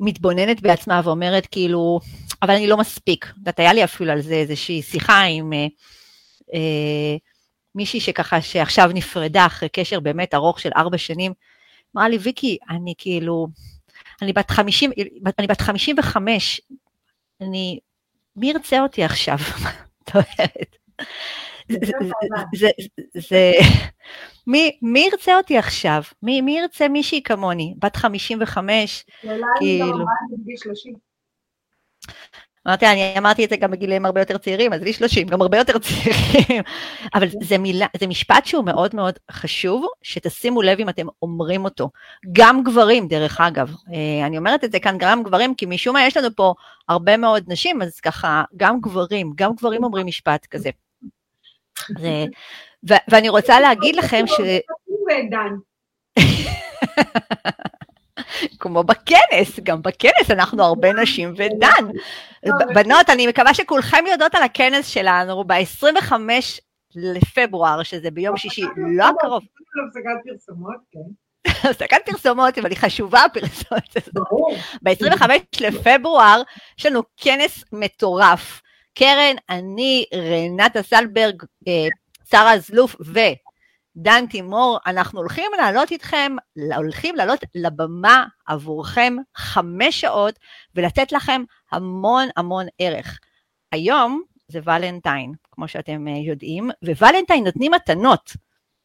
מתבוננת בעצמה ואומרת כאילו, אבל אני לא מספיק, זאת היה לי אפילו על זה איזושהי שיחה עם אה, אה, מישהי שככה שעכשיו נפרדה אחרי קשר באמת ארוך של ארבע שנים, אמרה לי ויקי, אני כאילו, אני בת חמישים, אני בת חמישים וחמש, אני, מי ירצה אותי עכשיו? זאת אומרת, זה, מי ירצה אותי עכשיו? מי ירצה מישהי כמוני? בת חמישים וחמש, כאילו. אני אמרתי את זה גם בגילים הרבה יותר צעירים, אז לי שלושים, גם הרבה יותר צעירים. אבל זה משפט שהוא מאוד מאוד חשוב, שתשימו לב אם אתם אומרים אותו. גם גברים, דרך אגב. אני אומרת את זה כאן גם גברים, כי משום מה יש לנו פה הרבה מאוד נשים, אז ככה, גם גברים, גם גברים אומרים משפט כזה. ואני רוצה להגיד לכם ש... כמו בכנס, גם בכנס אנחנו הרבה נשים ודן. בנות, אני מקווה שכולכם יודעות על הכנס שלנו ב-עשרים וחמישה לפברואר, שזה ביום שישי, לא הקרוב. הפסקת פרסומות, כן. הפסקת פרסומות, אבל היא חשובה הפרסומות הזאת. ב-עשרים וחמישה לפברואר, יש לנו כנס מטורף. קרן, אני, רנטה סלברג, שרה זלוף ודן תימור, אנחנו הולכים לעלות איתכם, הולכים לעלות לבמה עבורכם חמש שעות, ולתת לכם המון המון ערך. היום זה ולנטיין, כמו שאתם יודעים, וולנטיין נותנים מתנות.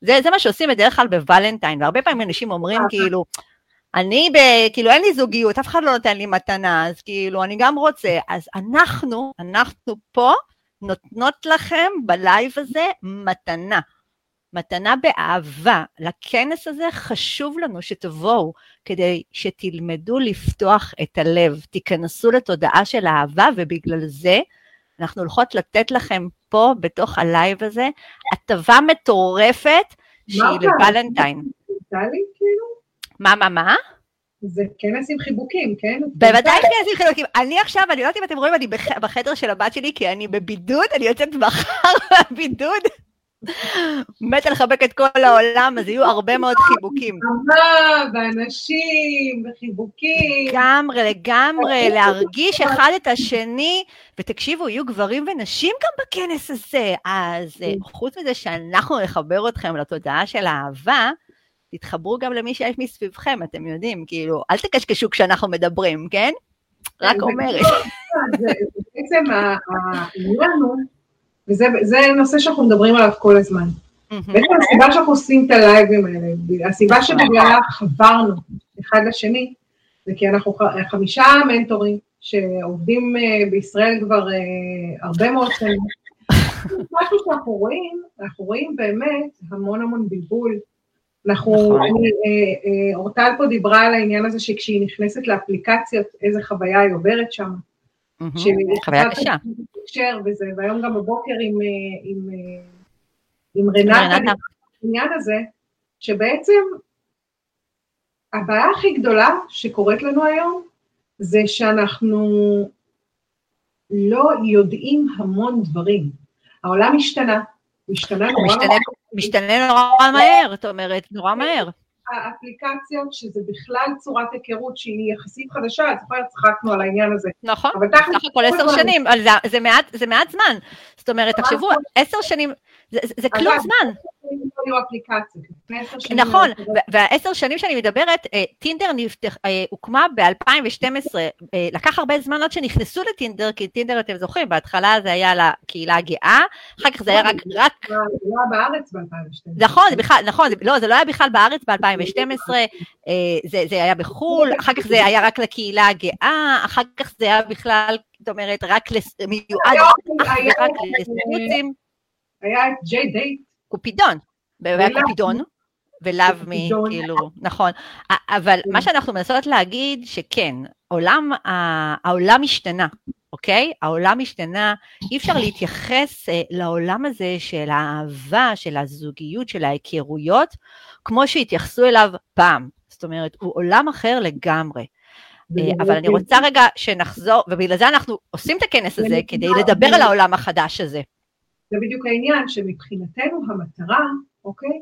זה, זה מה שעושים בדרך כלל בוולנטיין, והרבה פעמים אנשים אומרים כאילו, אני, כאילו, אין לי זוגיות, אף אחד לא נותן לי מתנה, אז כאילו, אני גם רוצה. אז אנחנו, אנחנו פה נותנות לכם בלייב הזה מתנה. מתנה באהבה. לכנס הזה חשוב לנו שתבואו, כדי שתלמדו לפתוח את הלב, תיכנסו לתודעה של אהבה, ובגלל זה אנחנו הולכות לתת לכם פה, בתוך הלייב הזה, הטבה מטורפת שהיא לוולנטיין. טלי, כאילו? מה, מה, מה? זה כנס עם חיבוקים, כן? בוודאי כנס עם חיבוקים. אני עכשיו, אני לא יודעת אם אתם רואים, אני בחדר של הבת שלי, כי אני בבידוד, אני יוצאת מחר מהבידוד. מתה לחבק את כל העולם, אז יהיו הרבה מאוד חיבוקים. באנשים, בחיבוקים. לגמרי, לגמרי, להרגיש אחד את השני, ותקשיבו, יהיו גברים ונשים גם בכנס הזה. אז חוץ מזה שאנחנו נחבר אתכם לתודעה של האהבה, תתחברו גם למי שיש מסביבכם, אתם יודעים, כאילו, אל תקשקשו כשאנחנו מדברים, כן? רק אומרת. בעצם העניין הוא, וזה נושא שאנחנו מדברים עליו כל הזמן. בעצם הסיבה שאנחנו עושים את הלייבים האלה, הסיבה שבגללה חברנו אחד לשני, זה כי אנחנו חמישה מנטורים שעובדים בישראל כבר הרבה מאוד שנים. משהו שאנחנו רואים, אנחנו רואים באמת המון המון בלבול, אנחנו, אורטל פה דיברה על העניין הזה שכשהיא נכנסת לאפליקציות, איזה חוויה היא עוברת שם. חוויה קשה. והיום גם בבוקר עם רנטה, העניין הזה, שבעצם הבעיה הכי גדולה שקורית לנו היום, זה שאנחנו לא יודעים המון דברים. העולם משתנה, משתנה נורא מהר. משתנה נורא מהר, זאת אומרת, נורא מהר. האפליקציות, שזה בכלל צורת היכרות שהיא יחסית חדשה, אז כבר צחקנו על העניין הזה. נכון, נכון, כל עשר שנים, זה מעט זמן. זאת אומרת, תחשבו, עשר שנים, זה כלום זמן. נכון, והעשר שנים שאני מדברת, טינדר הוקמה ב-אלפיים ושתים עשרה, לקח הרבה זמן עד שנכנסו לטינדר, כי טינדר אתם זוכרים, בהתחלה זה היה לקהילה הגאה, אחר כך זה היה רק... זה לא היה בארץ ב-אלפיים ושתים עשרה. נכון, לא, זה לא היה בכלל בארץ ב-אלפיים ושתים עשרה, זה היה בחול, אחר כך זה היה רק לקהילה הגאה, אחר כך זה היה בכלל, זאת אומרת, רק מיועד, רק לסמוצים. היה את ג'יי דייט. קופידון, והיה קופידון, ולאב מי, כאילו, נכון, אבל מה שאנחנו מנסות להגיד, שכן, העולם השתנה, אוקיי? העולם השתנה, אי אפשר להתייחס לעולם הזה של האהבה, של הזוגיות, של ההיכרויות, כמו שהתייחסו אליו פעם, זאת אומרת, הוא עולם אחר לגמרי, אבל אני רוצה רגע שנחזור, ובגלל זה אנחנו עושים את הכנס הזה, כדי לדבר על העולם החדש הזה. זה בדיוק העניין שמבחינתנו המטרה, אוקיי,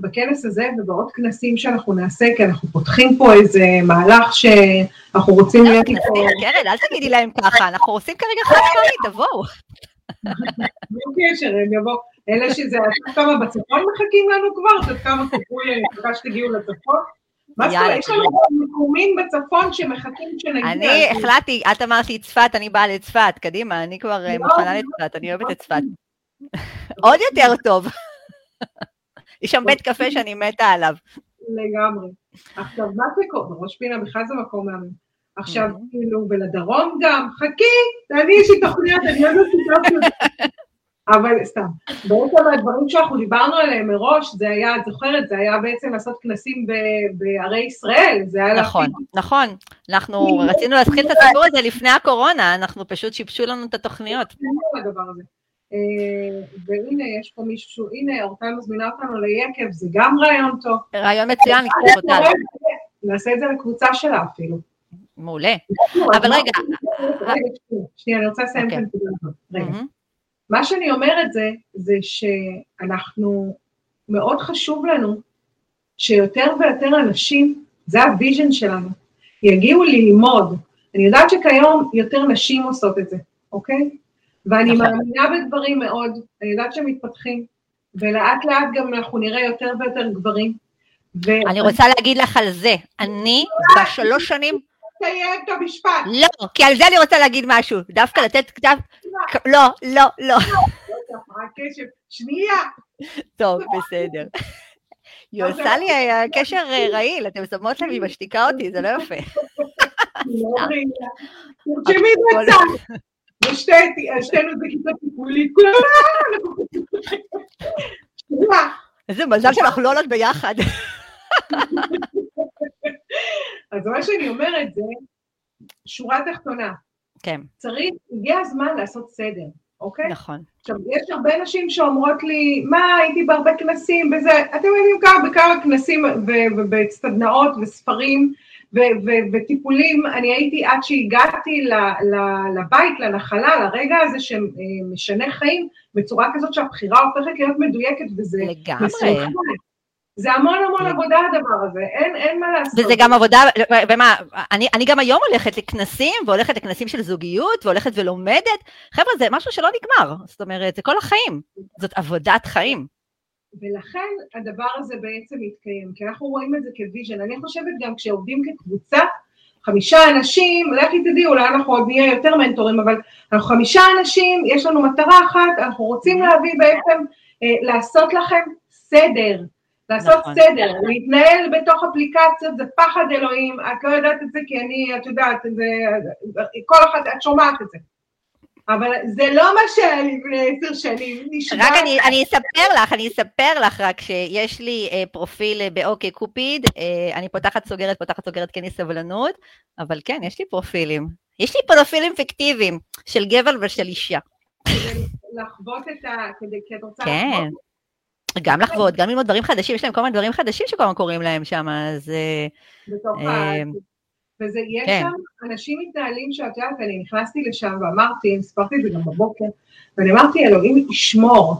בכנס הזה ובעוד כנסים שאנחנו נעשה, כי אנחנו פותחים פה איזה מהלך שאנחנו רוצים להיות איתו. קרן, אל תגידי להם ככה, אנחנו עושים כרגע חד פעמי, תבואו. אוקיי, שרן, יבואו. אלה שזה, עד כמה בצפון מחכים לנו כבר, עד כמה חכו לבקש תגיעו לצפון. מה זאת אומרת, יש לנו מקומים בצפון שמחכים שנגיד... אני החלטתי, את אמרת לי צפת, אני באה לצפת, קדימה, אני כבר מוכנה לצפת, אני אוהבת את צפת. עוד יותר טוב. יש שם בית קפה שאני מתה עליו. לגמרי. עכשיו, מה זה קורה? ראש פינה בכלל זה מקום מאמין. עכשיו, כאילו, ולדרום גם, חכי, אני אישי תוכנית, אני אוהבת את זה. אבל סתם, בעצם הדברים שאנחנו דיברנו עליהם מראש, זה היה, את זוכרת, זה היה בעצם לעשות כנסים בערי ישראל, זה היה... נכון, נכון, אנחנו רצינו להתחיל את הציבור הזה לפני הקורונה, אנחנו פשוט שיבשו לנו את התוכניות. והנה, יש פה מישהו, הנה, אורטל מזמינה אותנו ליקב, זה גם רעיון טוב. רעיון מצוין, נעשה את זה לקבוצה שלה אפילו. מעולה, אבל רגע... שנייה, אני רוצה לסיים כאן, רגע. מה שאני אומרת זה, זה שאנחנו, מאוד חשוב לנו, שיותר ויותר אנשים, זה הוויז'ן שלנו, יגיעו ללמוד. אני יודעת שכיום יותר נשים עושות את זה, אוקיי? ואני מאמינה בדברים מאוד, אני יודעת שהם מתפתחים, ולאט לאט גם אנחנו נראה יותר ויותר גברים. אני רוצה להגיד לך על זה, אני בשלוש שנים, תהיה את המשפט. לא, כי על זה אני רוצה להגיד משהו, דווקא לתת כתב, לא, לא, לא. שנייה. טוב, בסדר. היא עושה לי קשר רעיל, אתם שמות לב, היא משתיקה אותי, זה לא יפה. תרשמי בצד. ושתינו זה כיתה טיפולית, כולה. איזה מזל שאנחנו לא עולות ביחד. אז מה שאני אומרת זה, שורה תחתונה. כן. צריך, הגיע הזמן לעשות סדר, אוקיי? נכון. עכשיו, יש הרבה נשים שאומרות לי, מה, הייתי בהרבה כנסים, וזה, אתם יודעים כמה, בכמה כנסים ובסדנאות וספרים וטיפולים, אני הייתי עד שהגעתי לבית, לנחלה, לרגע הזה שמשנה חיים, בצורה כזאת שהבחירה הופכת להיות מדויקת, וזה מסוכן. זה המון המון עבודה הדבר הזה, אין, אין מה לעשות. וזה גם עבודה, ומה, אני, אני גם היום הולכת לכנסים, והולכת לכנסים של זוגיות, והולכת ולומדת, חבר'ה, זה משהו שלא נגמר, זאת אומרת, זה כל החיים, זאת עבודת חיים. ולכן הדבר הזה בעצם מתקיים, כי אנחנו רואים את זה כוויז'ן, אני חושבת גם כשעובדים כקבוצה, חמישה אנשים, לכי תדעי, אולי אנחנו עוד נהיה יותר מנטורים, אבל אנחנו חמישה אנשים, יש לנו מטרה אחת, אנחנו רוצים להביא בעצם, לעשות לכם סדר, לעשות סדר, להתנהל בתוך אפליקציות, זה פחד אלוהים, את לא יודעת את זה, כי אני, את יודעת, כל אחד, את שומעת את זה. אבל זה לא מה שלפני עשר שנים נשמע. רק אני אספר לך, אני אספר לך רק שיש לי פרופיל באוקיי קופיד, אני פותחת סוגרת, פותחת סוגרת, כן, יש סבלנות, אבל כן, יש לי פרופילים. יש לי פרופילים פיקטיביים של גבר ושל אישה. לחוות את ה... כדי כדי רוצה לחוות. גם לחוות, גם ללמוד דברים חדשים, יש להם כל מיני דברים חדשים שכל מה קוראים להם שם, אז... וזה יש שם אנשים מתנהלים שאת יודעת, אני נכנסתי לשם ואמרתי, הספרתי את זה גם בבוקר, ואני אמרתי, אלוהים ישמור,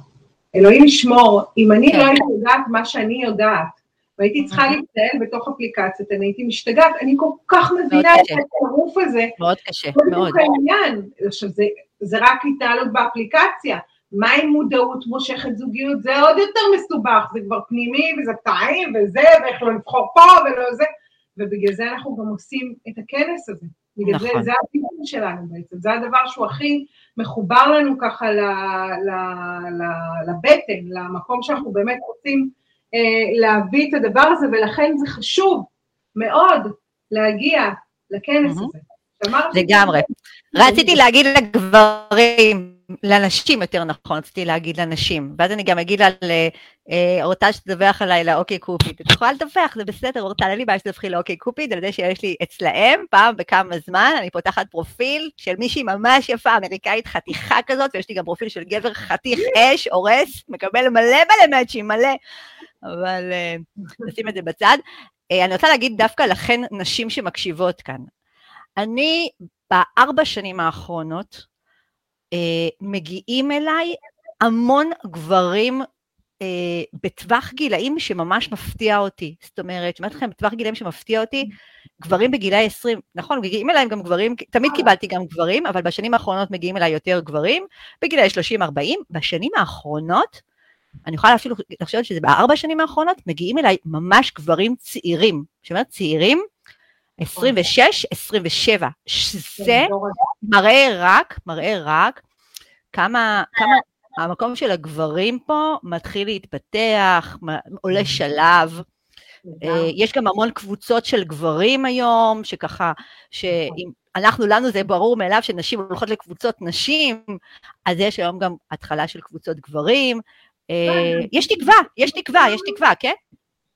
אלוהים ישמור, אם אני לא יודעת מה שאני יודעת, והייתי צריכה להתנהל בתוך אפליקציה, אני הייתי משתגעת, אני כל כך מבינה את הטירוף הזה. מאוד קשה, מאוד. זה רק התנהלות באפליקציה, מה עם מודעות מושכת זוגיות, זה עוד יותר מסובך, זה כבר פנימי וזה טעים וזה, ואיך לא לבחור פה ולא זה, ובגלל זה אנחנו גם עושים את הכנס הזה, בגלל זה, זה הדיון שלנו בעצם, זה הדבר שהוא הכי מחובר לנו ככה לבטן, למקום שאנחנו באמת רוצים להביא את הדבר הזה, ולכן זה חשוב מאוד להגיע לכנס הזה. לגמרי. רציתי להגיד לגברים, לנשים יותר נכון, רציתי להגיד לנשים, ואז אני גם אגיד על אורטל שתדווח עליי לאוקיי קופיד, את יכולה לדווח, זה בסדר, אורטל, אין לי בעיה שתדווחי לאוקיי קופיד, על ידי שיש לי אצלהם, פעם בכמה זמן, אני פותחת פרופיל של מישהי ממש יפה, אמריקאית חתיכה כזאת, ויש לי גם פרופיל של גבר חתיך אש, אורס, מקבל מלא מלא מאצ'ים, מלא, אבל נשים את זה בצד. אני רוצה להגיד דווקא לכן נשים שמקשיבות כאן. אני בארבע שנים האחרונות אה, מגיעים אליי המון גברים אה, בטווח גילאים שממש מפתיע אותי, זאת אומרת, שמעת לכם בטווח גילאים שמפתיע אותי, גברים בגילאי עשרים, נכון, מגיעים אליי גם גברים, תמיד קיבלתי גם גברים, אבל בשנים האחרונות מגיעים אליי יותר גברים, בגילאי שלושים ארבעים, בשנים האחרונות, אני יכולה אפילו לחשוב שזה בארבע שנים האחרונות, מגיעים אליי ממש גברים צעירים, שאומרת צעירים, עשרים ושש, עשרים ושבע, שזה מראה רק, מראה רק, כמה, כמה המקום של הגברים פה מתחיל להתפתח, עולה שלב, יש גם המון קבוצות של גברים היום, שככה, שאנחנו לנו זה ברור מאליו, שנשים הולכות לקבוצות נשים, אז יש היום גם התחלה של קבוצות גברים, יש תקווה, יש תקווה, יש תקווה, כן?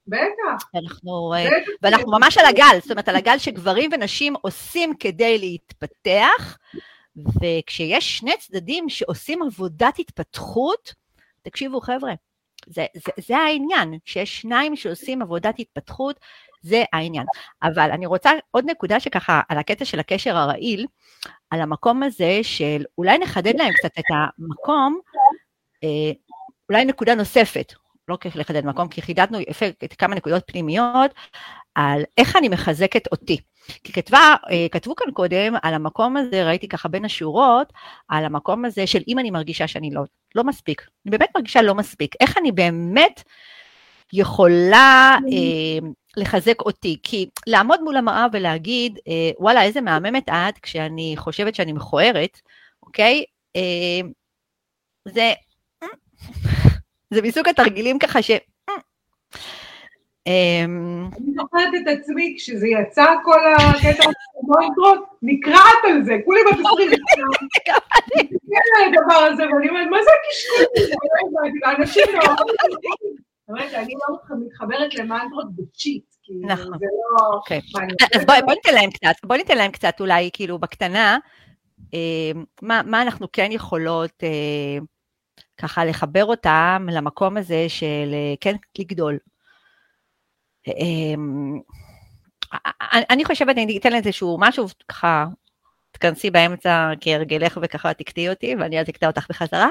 בטח. אנחנו, בטח. ואנחנו ממש על הגל, זאת אומרת על הגל שגברים ונשים עושים כדי להתפתח, וכשיש שני צדדים שעושים עבודת התפתחות, תקשיבו חבר'ה, זה, זה, זה העניין, שיש שניים שעושים עבודת התפתחות, זה העניין. אבל אני רוצה עוד נקודה שככה, על הקטע של הקשר הרעיל, על המקום הזה של אולי נחדד להם קצת את המקום, אולי נקודה נוספת, לא ככה לחדד מקום, כי חידדנו כמה נקודות פנימיות, על איך אני מחזקת אותי. כי כתבה, כתבו כאן קודם, על המקום הזה, ראיתי ככה בין השורות, על המקום הזה של אם אני מרגישה שאני לא, לא מספיק, אני באמת מרגישה לא מספיק, איך אני באמת יכולה אה, לחזק אותי, כי לעמוד מול המראה ולהגיד, אה, וואלה, איזה מהממת את, כשאני חושבת שאני מכוערת, אוקיי? אה, זה... זה מסוג התרגילים ככה ש... אני זוכרת את עצמי, כשזה יצא כל הקטע, נקרעת על זה, כולי בתפריך. זה הדבר הזה, ואני אומרת, מה זה הקשקול? אנשים לא... אני לא מתחברת למנטרות בצ'יט, כי זה לא... אז בואו ניתן להם קצת, אולי כאילו בקטנה, מה אנחנו כן יכולות... ככה לחבר אותם למקום הזה של כן לגדול. אני חושבת, אני אתן לזה שהוא משהו, ככה תכנסי באמצע כהרגלך וככה תקטעי אותי, ואני אז אקטע אותך בחזרה.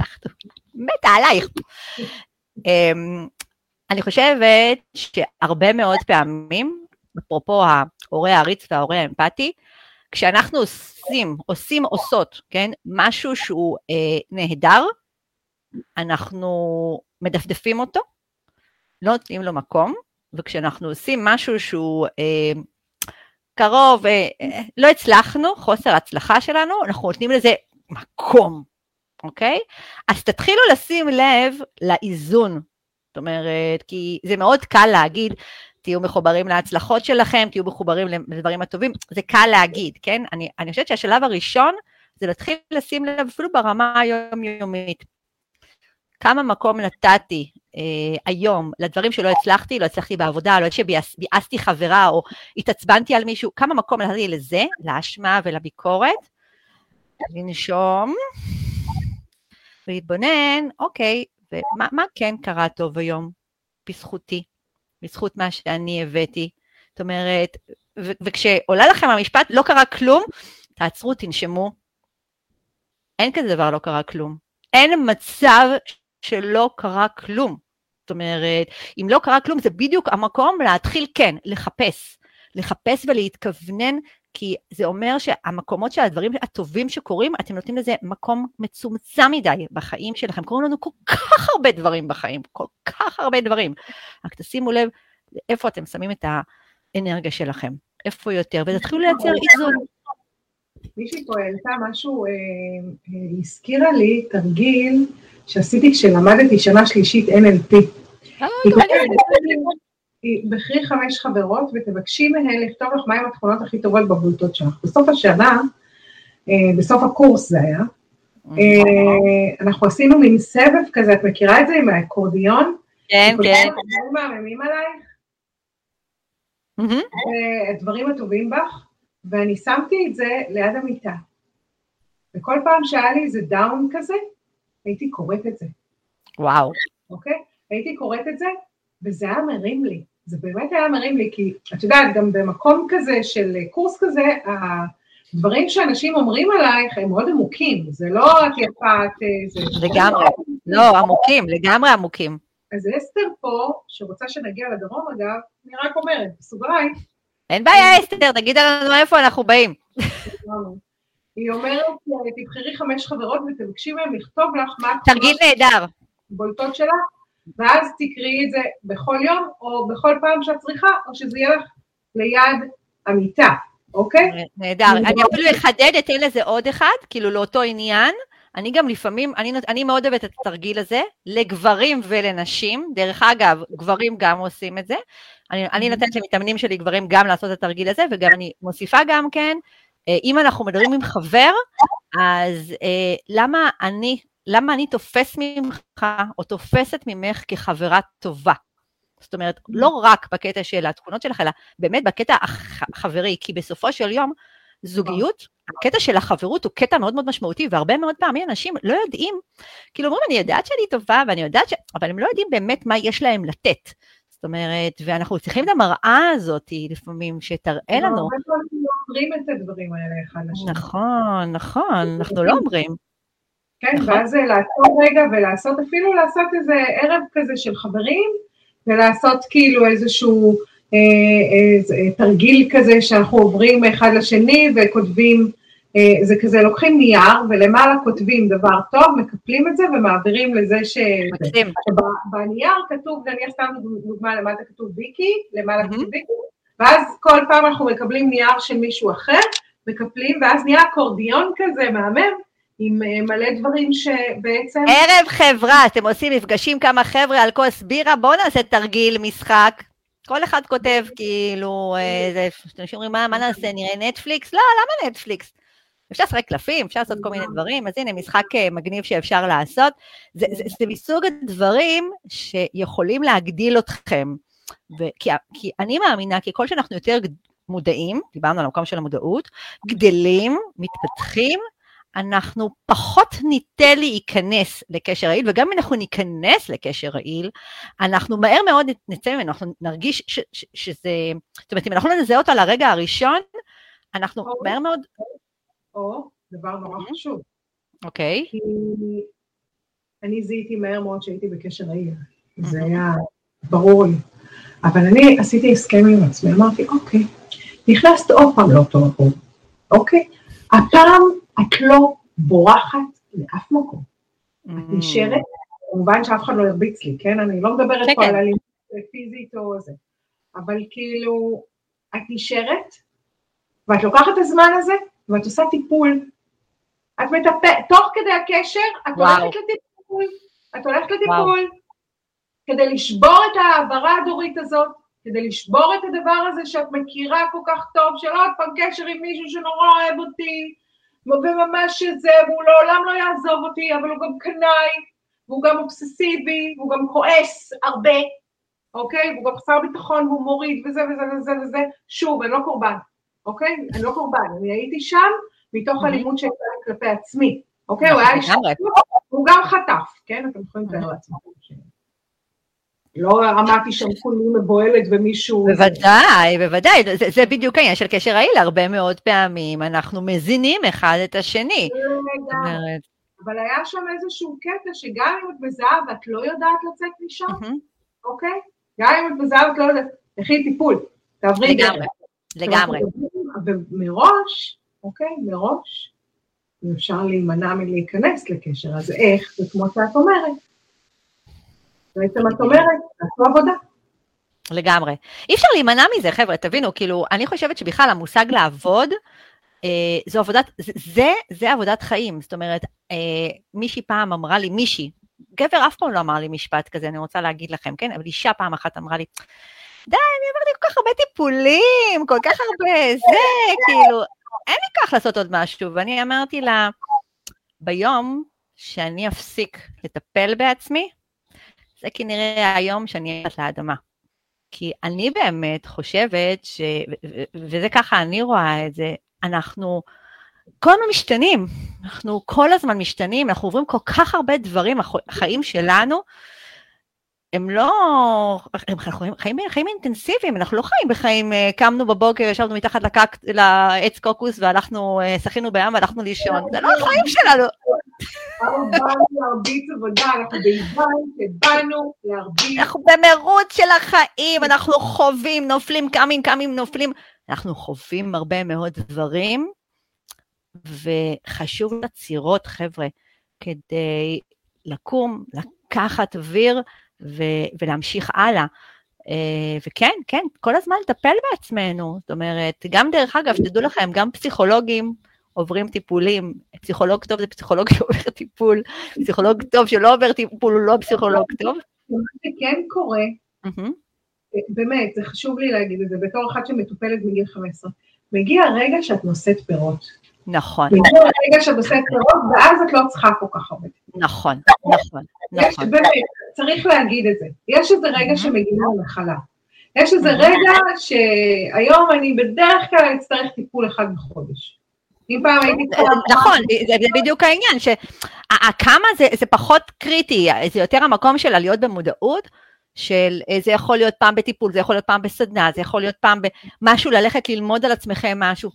אנחנו מתה עלייך. אני חושבת שהרבה מאוד פעמים, אפרופו ההורה העריץ וההורה האמפתי, כשאנחנו עושים, עושים, עושות, כן, משהו שהוא אה, נהדר, אנחנו מדפדפים אותו, לא נותנים לו מקום, וכשאנחנו עושים משהו שהוא אה, קרוב, אה, לא הצלחנו, חוסר הצלחה שלנו, אנחנו נותנים לזה מקום, אוקיי? אז תתחילו לשים לב לאיזון, זאת אומרת, כי זה מאוד קל להגיד, תהיו מחוברים להצלחות שלכם, תהיו מחוברים לדברים הטובים, זה קל להגיד, כן? אני, אני חושבת שהשלב הראשון, זה להתחיל לשים לב אפילו ברמה היומיומית. כמה מקום נתתי היום לדברים שלא הצלחתי, לא הצלחתי בעבודה, לא שביאסתי חברה או התעצבנתי על מישהו, כמה מקום נתתי לזה, לאשמה ולביקורת, לנשום, להתבונן, אוקיי, ומה מה כן קרה טוב היום? בזכותי, בזכות מה שאני הבאתי, זאת אומרת, ו- וכשעולה לכם המשפט, לא קרה כלום, תעצרו, תנשמו, אין כזה דבר לא קרה כלום, אין מצב שלא קרה כלום, זאת אומרת, אם לא קרה כלום, זה בדיוק המקום להתחיל כן, לחפש, לחפש ולהתכוונן, כי זה אומר שהמקומות של הדברים הטובים שקורים, אתם נותנים לזה מקום מצומצם מדי בחיים שלכם, קוראים לנו כל כך הרבה דברים בחיים, כל כך הרבה דברים, רק תשימו לב, איפה אתם שמים את האנרגיה שלכם, איפה יותר, ותתחילו לייצר איזון. מישהי פה העלתה משהו, היא הזכירה לי תרגיל, שעשיתי כשלמדתי שנה שלישית אן אל פי. בחרי חמש חברות ותבקשי מהן לכתוב לך מהם התכונות הכי טובות בבולטות שלך. בסוף השנה, בסוף הקורס זה היה, אנחנו עשינו מין סבב כזה, את מכירה את זה עם האקורדיון? כן, כן. אתם מאממים עלייך? הדברים הטובים בך, ואני שמתי את זה ליד המיטה. וכל פעם שהיה לי איזה דאון כזה, הייתי קוראת את זה. וואו. אוקיי? הייתי קוראת את זה, וזה היה מרים לי. זה באמת היה מרים לי, כי את יודעת, גם במקום כזה של קורס כזה, הדברים שאנשים אומרים עלייך הם מאוד עמוקים. זה לא את יפה, את... לגמרי. לא, עמוקים, לגמרי עמוקים. אז אסתר פה, שרוצה שנגיע לדרום אגב, אני רק אומרת, בסוגריים. אין בעיה אסתר, תגיד לנו איפה אנחנו באים. היא אומרת, תבחרי חמש חברות ותבקשי מהם לכתוב לך מה... תרגיל נהדר. בולטות שלך, ואז תקראי את זה בכל יום, או בכל פעם שאת צריכה, או שזה יהיה לך ליד המיטה, אוקיי? נהדר. אני אפילו אחדד, אתן לזה עוד אחד, כאילו לאותו עניין, אני גם לפעמים, אני, אני מאוד אוהבת את התרגיל הזה, לגברים ולנשים, דרך אגב, גברים גם עושים את זה, אני, אני נתנת למתאמנים שלי גברים גם לעשות את התרגיל הזה, וגם אני מוסיפה גם כן, אם אנחנו מדברים עם חבר, אז למה אני, למה אני תופס ממך, או תופסת ממך כחברה טובה? זאת אומרת, לא רק בקטע של התכונות שלך, אלא באמת בקטע החברי, כי בסופו של יום, זוגיות, הקטע של החברות הוא קטע מאוד מאוד משמעותי, והרבה מאוד פעמים אנשים לא יודעים, כאילו אומרים, אני יודעת שאני טובה, ואני יודעת ש... אבל הם לא יודעים באמת מה יש להם לתת. זאת אומרת, ואנחנו צריכים את המראה הזאת לפעמים שתראה לנו. אנחנו לא אומרים את הדברים האלה אחד לשני. נכון, נכון, אנחנו לא אומרים. כן, ואז לעשות רגע ולעשות, אפילו לעשות איזה ערב כזה של חברים, ולעשות כאילו איזשהו... תרגיל כזה שאנחנו עוברים אחד לשני וכותבים, זה כזה לוקחים נייר ולמעלה כותבים דבר טוב, מקפלים את זה ומעבירים לזה שבנייר כתוב, אני אסתם דוגמה למטה כתוב ויקי, למעלה כתוב ויקי, ואז כל פעם אנחנו מקבלים נייר של מישהו אחר, מקפלים ואז נהיה אקורדיון כזה מהמם, עם מלא דברים שבעצם... ערב חברה, אתם עושים מפגשים כמה חבר'ה על כוס בירה, בואו נעשה תרגיל משחק. כל אחד כותב, כאילו, אנשים אומרים, מה נעשה, נראה נטפליקס? לא, למה נטפליקס? אפשר לעשות קלפים, אפשר לעשות כל מיני דברים, אז הנה, משחק מגניב שאפשר לעשות. זה מסוג הדברים שיכולים להגדיל אתכם. כי אני מאמינה, כי כל שאנחנו יותר מודעים, דיברנו על המקום של המודעות, גדלים, מתפתחים, אנחנו פחות ניתן להיכנס לקשר רעיל, וגם אם אנחנו ניכנס לקשר רעיל, אנחנו מהר מאוד נצא ממנו, אנחנו נרגיש ש- ש- שזה, זאת אומרת, אם אנחנו נזהה אותו לרגע הראשון, אנחנו או, מהר מאוד... או, דבר נורא חשוב. אוקיי. כי אני זיהיתי מהר מאוד שהייתי בקשר רעיל, זה היה ברור לי, אבל אני עשיתי הסכם עם עצמי, אמרתי, אוקיי, נכנסת עוד פעם לאותו מקום, אוקיי, הפעם... את לא בורחת לאף מקום. Mm. את נשארת, כמובן שאף אחד לא ירביץ לי, כן? אני לא מדברת פה על אלימות פיזית או זה. אבל כאילו, את נשארת, ואת לוקחת את הזמן הזה, ואת עושה טיפול. את מטפלת, תוך כדי הקשר, את וואו. הולכת לטיפול, את הולכת לטיפול, וואו. כדי לשבור את העברה הדורית הזאת, כדי לשבור את הדבר הזה שאת מכירה כל כך טוב, שלא את בקשר עם מישהו שנורא אוהב אותי, וממש שזה, והוא לעולם לא יעזוב אותי, אבל הוא גם קנאי, והוא גם אובססיבי, והוא גם כועס הרבה, אוקיי? והוא גם חסר ביטחון, והוא מוריד, וזה וזה וזה וזה, שוב, אני לא קורבן, אוקיי? אני לא קורבן, אני הייתי שם, מתוך הלימוד שהייתה כלפי עצמי, אוקיי? הוא היה שם, והוא גם חטף, כן? אתם יכולים לתאר לעצמם. לא אמרתי שם כולי מבועלת ומישהו... בוודאי, בוודאי, זה, זה בדיוק העניין של קשר רעיל, הרבה מאוד פעמים אנחנו מזינים אחד את השני. אומרת... אבל היה שם איזשהו קטע שגם אם את מזהה ואת לא יודעת לצאת משם, mm-hmm. אוקיי? גם אם את מזהה ואת לא יודעת, לכי טיפול, תעברי לגמרי. גם. לגמרי. ומראש, אוקיי, מראש, אפשר להימנע מלהיכנס לקשר, אז איך, וכמו שאת אומרת, בעצם את אומרת, עשו עבודה. לגמרי. אי אפשר להימנע מזה, חבר'ה, תבינו, כאילו, אני חושבת שבכלל המושג לעבוד, אה, זו עבודת, זה, זה עבודת חיים. זאת אומרת, אה, מישהי פעם אמרה לי, מישהי, גבר אף פעם לא אמר לי משפט כזה, אני רוצה להגיד לכם, כן? אבל אישה פעם אחת אמרה לי, די, אני עברתי כל כך הרבה טיפולים, כל כך הרבה זה, כאילו, אין לי כך לעשות עוד משהו, ואני אמרתי לה, ביום שאני אפסיק לטפל בעצמי, זה כנראה היום שאני אהיה לאדמה. כי אני באמת חושבת, ש... וזה ככה אני רואה את זה, אנחנו כל הזמן משתנים, אנחנו כל הזמן משתנים, אנחנו עוברים כל כך הרבה דברים, החיים שלנו, הם לא, הם חיים, חיים אינטנסיביים, אנחנו לא חיים בחיים, קמנו בבוקר, ישבנו מתחת לקק, לעץ קוקוס, והלכנו, שחינו בים, והלכנו לישון, זה לא החיים שלנו. אנחנו במרוץ של החיים, אנחנו חווים, נופלים, קמים, קמים, נופלים, אנחנו חווים הרבה מאוד דברים, וחשוב לצירות, חבר'ה, כדי לקום, לקחת אוויר, ולהמשיך הלאה, וכן, כן, כל הזמן לטפל בעצמנו, זאת אומרת, גם דרך אגב, תדעו לכם, גם פסיכולוגים עוברים טיפולים, פסיכולוג טוב זה פסיכולוג שעובר טיפול, פסיכולוג טוב שלא עובר טיפול, הוא לא פסיכולוג טוב. זה כן קורה, באמת, זה חשוב לי להגיד את זה, בתור אחת שמטופלת מגיל חמש עשרה, מגיע הרגע שאת נושאת פירות. נכון. מגיע הרגע שאת נושאת פירות, ואז את לא צריכה כל כך הרבה. נכון, נכון, נכון. צריך להגיד את זה, יש איזה רגע שמגיעה למחלה, יש איזה רגע שהיום אני בדרך כלל אצטרך טיפול אחד בחודש. נכון, זה בדיוק העניין, שהכמה זה פחות קריטי, זה יותר המקום של להיות במודעות, של זה יכול להיות פעם בטיפול, זה יכול להיות פעם בסדנה, זה יכול להיות פעם במשהו, ללכת ללמוד על עצמכם משהו,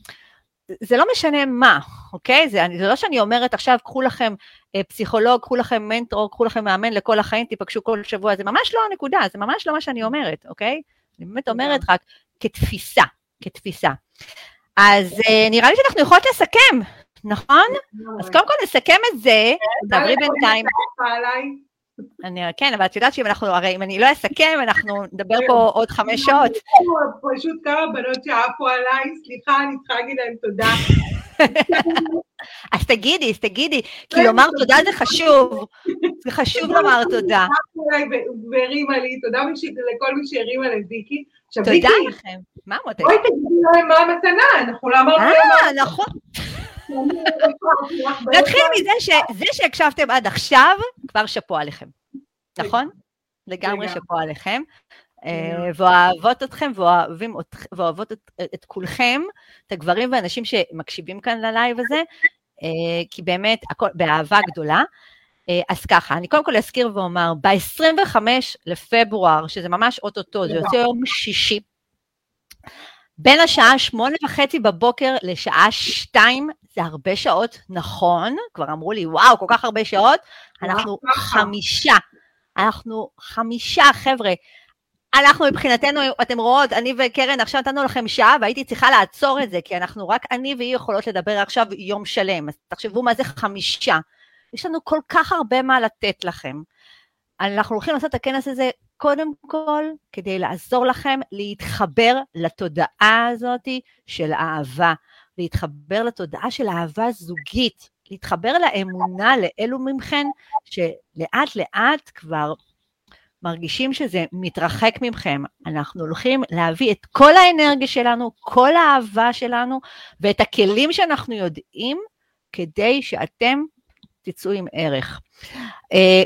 זה לא משנה מה, אוקיי? זה, זה לא שאני אומרת עכשיו, קחו לכם אה, פסיכולוג, קחו לכם מנטור, קחו לכם מאמן לכל החיים, תיפגשו כל שבוע, זה ממש לא הנקודה, זה ממש לא מה שאני אומרת, אוקיי? אני באמת אומרת רק כתפיסה, כתפיסה. אז אה, נראה לי שאנחנו יכולות לסכם, נכון? אז קודם כל נסכם את זה, תעברי בינתיים. אני, כן, אבל את יודעת שאם אנחנו, הרי אם אני לא אסכם, אנחנו נדבר פה עוד חמש שעות. פשוט כמה בנות שעה פה עליי, סליחה, אני צריכה להגיד להם תודה. אז תגידי, אז תגידי, כי לומר תודה זה חשוב, זה חשוב לומר תודה. והרימה לי, תודה לכל מי שהרימה לויקי. תודה לכם, מה מותק? בואי תגידי להם מה המתנה, אנחנו לא אמרנו להם. אה, נכון. נתחיל מזה שזה שהקשבתם עד עכשיו, כבר שפוע עליכם, נכון? לגמרי שפוע עליכם, ואוהבות אתכם, ואוהבות את כולכם, את הגברים והאנשים שמקשיבים כאן ללייב הזה, כי באמת, באהבה גדולה, אז ככה, אני קודם כל אזכיר ואומר, ב-עשרים וחמישה לפברואר, שזה ממש אוטוטו, זה יוצא יום שישי, בין השעה שמונה וחצי בבוקר לשעה שתיים, זה הרבה שעות, נכון, כבר אמרו לי, וואו, כל כך הרבה שעות, אנחנו חמישה, אנחנו חמישה, חבר'ה, אנחנו מבחינתנו, אתם רואות, אני וקרן, עכשיו נתנו לכם שעה, והייתי צריכה לעצור את זה, כי אנחנו רק אני והיא יכולות לדבר עכשיו יום שלם, אז תחשבו מה זה חמישה, יש לנו כל כך הרבה מה לתת לכם, אנחנו הולכים לעשות את הכנס הזה, קודם כל, כדי לעזור לכם להתחבר לתודעה הזאת של אהבה, להתחבר לתודעה של אהבה זוגית, להתחבר לאמונה לאלו ממכן, שלאט לאט כבר מרגישים שזה מתרחק ממכם. אנחנו הולכים להביא את כל האנרגיה שלנו, כל האהבה שלנו, ואת הכלים שאנחנו יודעים, כדי שאתם תצאו עם ערך.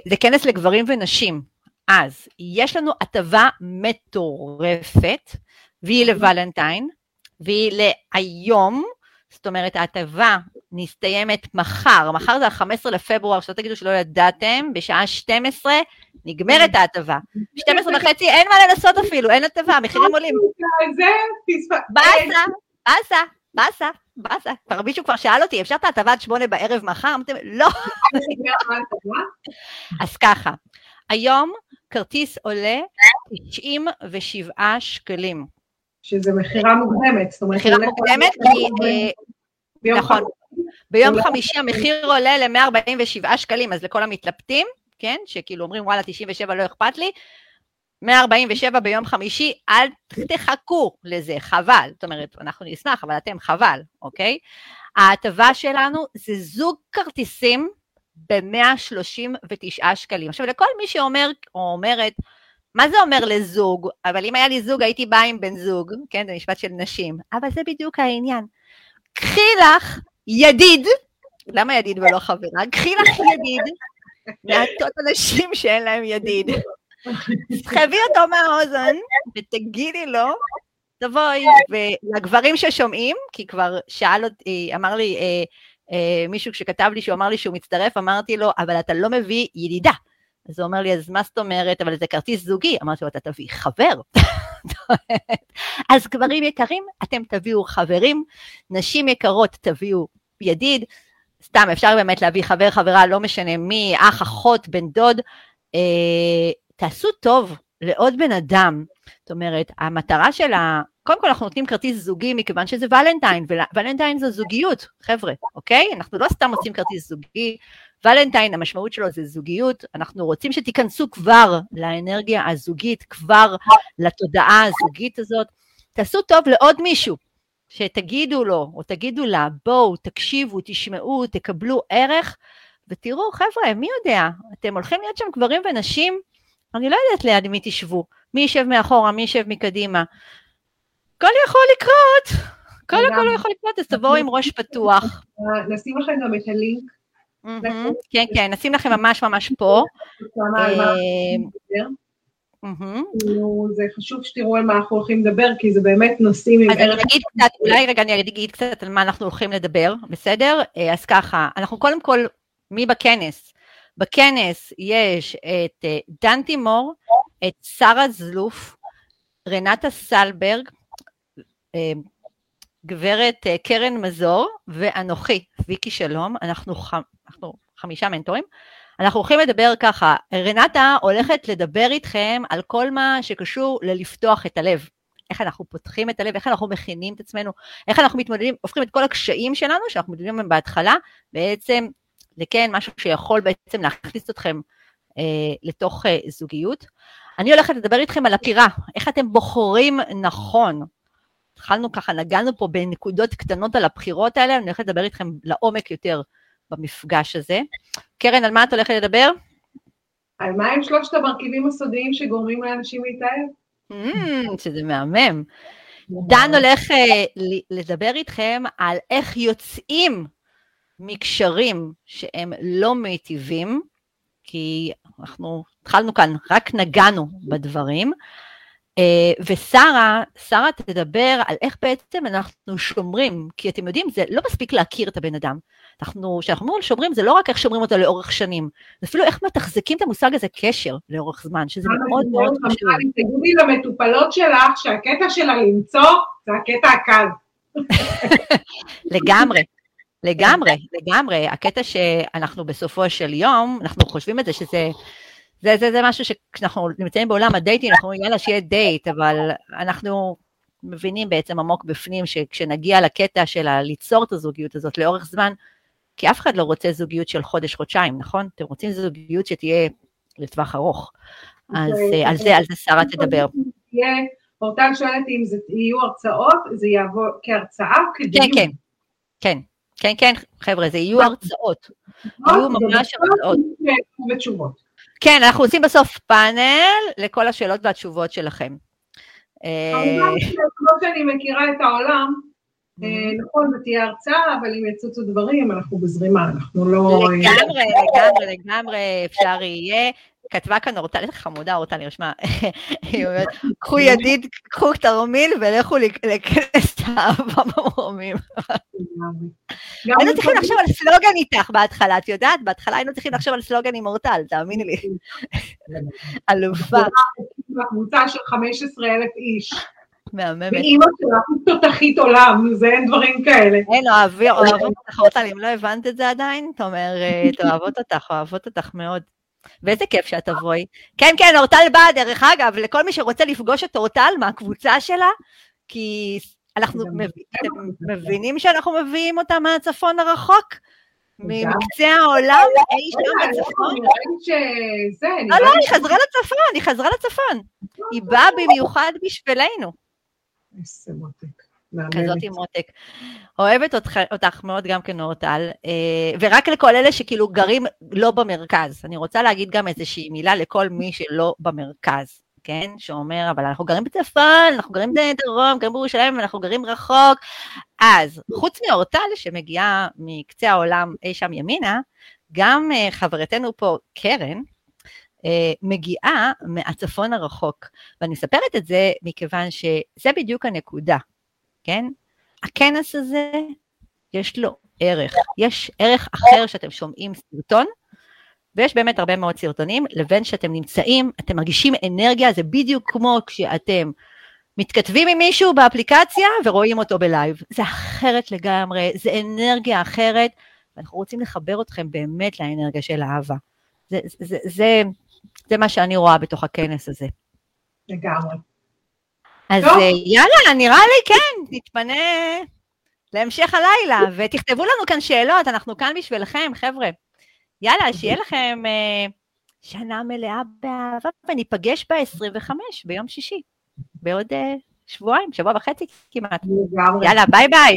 זה כנס לגברים ונשים, אז יש לנו הטבה מטורפת, והיא לוולנטיין, והיא להיום, זאת אומרת, ההטבה נסתיימת מחר, מחר זה ה-חמישה עשר לפברואר, שלא תגידו שלא ידעתם, בשעה שתים עשרה נגמרת ההטבה, שתים עשרה וחצי אין מה לנסות אפילו, אין הטבה, מחירים עולים. באסה, באסה, באסה, באסה, כבר מישהו כבר שאל אותי, אפשר את ההטבה עד שמונה בערב מחר? לא. אז ככה, היום כרטיס עולה תשעים ושבעה שקלים. שזה מחירה מוקדמת, זאת אומרת, מחירה מוקדמת, כי, נכון, ביום חמישי המחיר עולה ל-מאה ארבעים ושבעה שקלים, אז לכל המתלבטים, כן, שכאילו אומרים, וואלה, תשעים ושבע לא אכפת לי, מאה ארבעים ושבע ביום חמישי, אל תחכו לזה, חבל, זאת אומרת, אנחנו נשמח, אבל אתם חבל, אוקיי? ההטבה שלנו זה זוג כרטיסים ב-מאה שלושים ותשעה שקלים, עכשיו, לכל מי שאומר, או אומרת, מה זה אומר לזוג? אבל אם היה לי זוג, הייתי באה עם בן זוג, כן, זה משפט של נשים, אבל זה בדיוק העניין. קחי לך ידיד, למה ידיד ולא חברה? קחי לך ידיד, מעטות אנשים שאין להם ידיד. סחבי אותו מהאוזן, ותגידי לו, תבואי, ולגברים ששומעים, כי כבר שאל אותי, אמר לי, אה, אה, מישהו שכתב לי, שהוא אמר לי שהוא מצטרף, אמרתי לו, אבל אתה לא מביא ידידה. אז הוא אומר לי, אז מה זאת אומרת, אבל זה כרטיס זוגי, אמרתי לו, אתה תביא חבר, אז גברים יקרים, אתם תביאו חברים, נשים יקרות תביאו ידיד, סתם אפשר באמת להביא חבר, חברה, לא משנה מי, אח, אחות, בן דוד, אה, תעשו טוב לעוד בן אדם, זאת אומרת, המטרה שלה, קודם כל אנחנו נותנים כרטיס זוגי, מכיוון שזה ולנטיין, ולנטיין זו זוגיות, חבר'ה, אוקיי? אנחנו לא סתם עושים כרטיס זוגי, ולנטיין, המשמעות שלו זה זוגיות, אנחנו רוצים שתיכנסו כבר לאנרגיה הזוגית, כבר לתודעה הזוגית הזאת, תעשו טוב לעוד מישהו, שתגידו לו, או תגידו לה, בואו, תקשיבו, תשמעו, תקבלו ערך, ותראו, חבר'ה, מי יודע, אתם הולכים להיות שם גברים ונשים, אני לא יודעת ליד מי תשבו, מי יישב מאחורה, מי יישב מקדימה, כל יכול לקרות, כל הכל לא יכול לקרות, אז תבואו עם ראש פתוח. נשים לכם גם את הלינק, כן, כן, נשים לכם ממש ממש פה. זה חשוב שתראו על מה אנחנו הולכים לדבר, כי זה באמת נושאים עם ערך. אולי רגע אני אגיד קצת על מה אנחנו הולכים לדבר, בסדר? אז ככה, אנחנו קודם כל, מי בכנס? בכנס יש את דן תימור, את שרה זלוף, רנטה סלברג, גברת קרן מזור, ואנוכי, ויקי שלום, אנחנו, ח... אנחנו חמישה מנטורים, אנחנו הולכים לדבר ככה, רנטה הולכת לדבר איתכם על כל מה שקשור ללפתוח את הלב, איך אנחנו פותחים את הלב, איך אנחנו מכינים את עצמנו, איך אנחנו מתמודדים, הופכים את כל הקשיים שלנו, שאנחנו מתמודדים מהם בהתחלה, בעצם זה כן משהו שיכול בעצם להכניס אתכם אה, לתוך אה, זוגיות. אני הולכת לדבר איתכם על הבחירה, איך אתם בוחרים נכון, התחלנו ככה, נגענו פה בנקודות קטנות על הבחירות האלה, אני הולכת לדבר איתכם לעומק יותר במפגש הזה. קרן, על מה את הולכת לדבר? על מה הם שלושת המרכיבים הסודיים שגורמים לאנשים להתאהב? שזה מהמם. דן הולך לדבר איתכם על איך יוצאים מקשרים שהם לא מיטיבים, כי אנחנו התחלנו כאן, רק נגענו בדברים, ושרה, שרה תדבר על איך בעצם אנחנו שומרים, כי אתם יודעים, זה לא מספיק להכיר את הבן אדם, אנחנו, כשאנחנו אומרים שומרים, זה לא רק איך שומרים אותו לאורך שנים, זה אפילו איך מתחזקים את המושג הזה קשר לאורך זמן, שזה מאוד מאוד חשוב. תגידי למטופלות שלך, שהקטע שלה למצוא, זה הקטע הקל. לגמרי, לגמרי, לגמרי, הקטע שאנחנו בסופו של יום, אנחנו חושבים את זה שזה, זה, זה, זה משהו שכשאנחנו נמצאים בעולם הדייטים, אנחנו אומרים, יאללה, שיהיה דייט, אבל אנחנו מבינים בעצם עמוק בפנים, שכשנגיע לקטע של ליצור את הזוגיות הזאת לאורך זמן, כי אף אחד לא רוצה זוגיות של חודש-חודשיים, נכון? אתם רוצים זוגיות שתהיה לטווח ארוך. אז על זה, על זה שרה תדבר. אורטל שואלת אם זה יהיו הרצאות, זה יעבור כהרצאה? כן, כן, כן. כן, כן, חבר'ה, זה יהיו הרצאות. יהיו ממש הרצאות. ותשובות. כן, אנחנו עושים בסוף פאנל לכל השאלות והתשובות שלכם. העולם, כמו שאני מכירה את העולם, נכון, זה תהיה הרצאה, אבל אם יצוצו דברים, אנחנו בזרימה, אנחנו לא... לגמרי, לגמרי, לגמרי, אפשר יהיה, כתבה כאן אורטל, איזה חמודה אורטל, נרשמה, היא אומרת, קחו ידיד, קחו תרמיל, ולכו לכנס אהבה במרומים. היינו צריכים לחשוב על סלוגן איתך בהתחלה, את יודעת? בהתחלה היינו צריכים לחשוב על סלוגן עם אורטל, תאמיני לי. אלופה. בקבוצה של חמישה עשר אלף איש. ואימא שלך תותחית עולם, זה אין דברים כאלה. אין, אוהבות אותך, אורטל, אם לא הבנת את זה עדיין, זאת אומרת, אוהבות אותך, אוהבות אותך מאוד. ואיזה כיף שאת תבואי. כן, כן, אורטל באה, דרך אגב, לכל מי שרוצה לפגוש את אורטל מהקבוצה שלה, כי אנחנו מבינים שאנחנו מביאים אותה מהצפון הרחוק, ממקצה העולם, אי שם בצפון. לא, לא, היא חזרה לצפון, היא חזרה לצפון. היא באה במיוחד בשבילנו. איזה מותק. כזאת עם מותק. אוהבת אותך מאוד גם כן אורטל, ורק לכל אלה שכאילו גרים לא במרכז, אני רוצה להגיד גם איזושהי מילה לכל מי שלא במרכז, כן? שאומר, אבל אנחנו גרים בצפון, אנחנו גרים בדרום, גרים בירושלים, אנחנו גרים רחוק, אז חוץ מאורטל שמגיעה מקצה העולם אי שם ימינה, גם חברתנו פה קרן, מגיעה מהצפון הרחוק, ואני מספרת את זה מכיוון שזה בדיוק הנקודה, כן? הכנס הזה, יש לו ערך, יש ערך אחר שאתם שומעים סרטון, ויש באמת הרבה מאוד סרטונים, לבין שאתם נמצאים, אתם מרגישים אנרגיה, זה בדיוק כמו כשאתם מתכתבים עם מישהו באפליקציה, ורואים אותו בלייב, זה אחרת לגמרי, זה אנרגיה אחרת, ואנחנו רוצים לחבר אתכם באמת לאנרגיה של אהבה, זה, זה, זה, זה, זה מה שאני רואה בתוך הכנס הזה. לגמרי. אז יאללה, נראה לי כן, נתפנה להמשך הלילה, ותכתבו לנו כאן שאלות, אנחנו כאן בשבילכם, חבר'ה. יאללה, שיהיה לכם שנה מלאה באהבה, וניפגש ב-עשרים וחמש, ביום שישי, בעוד שבועיים, שבוע וחצי כמעט. יאללה, ביי ביי.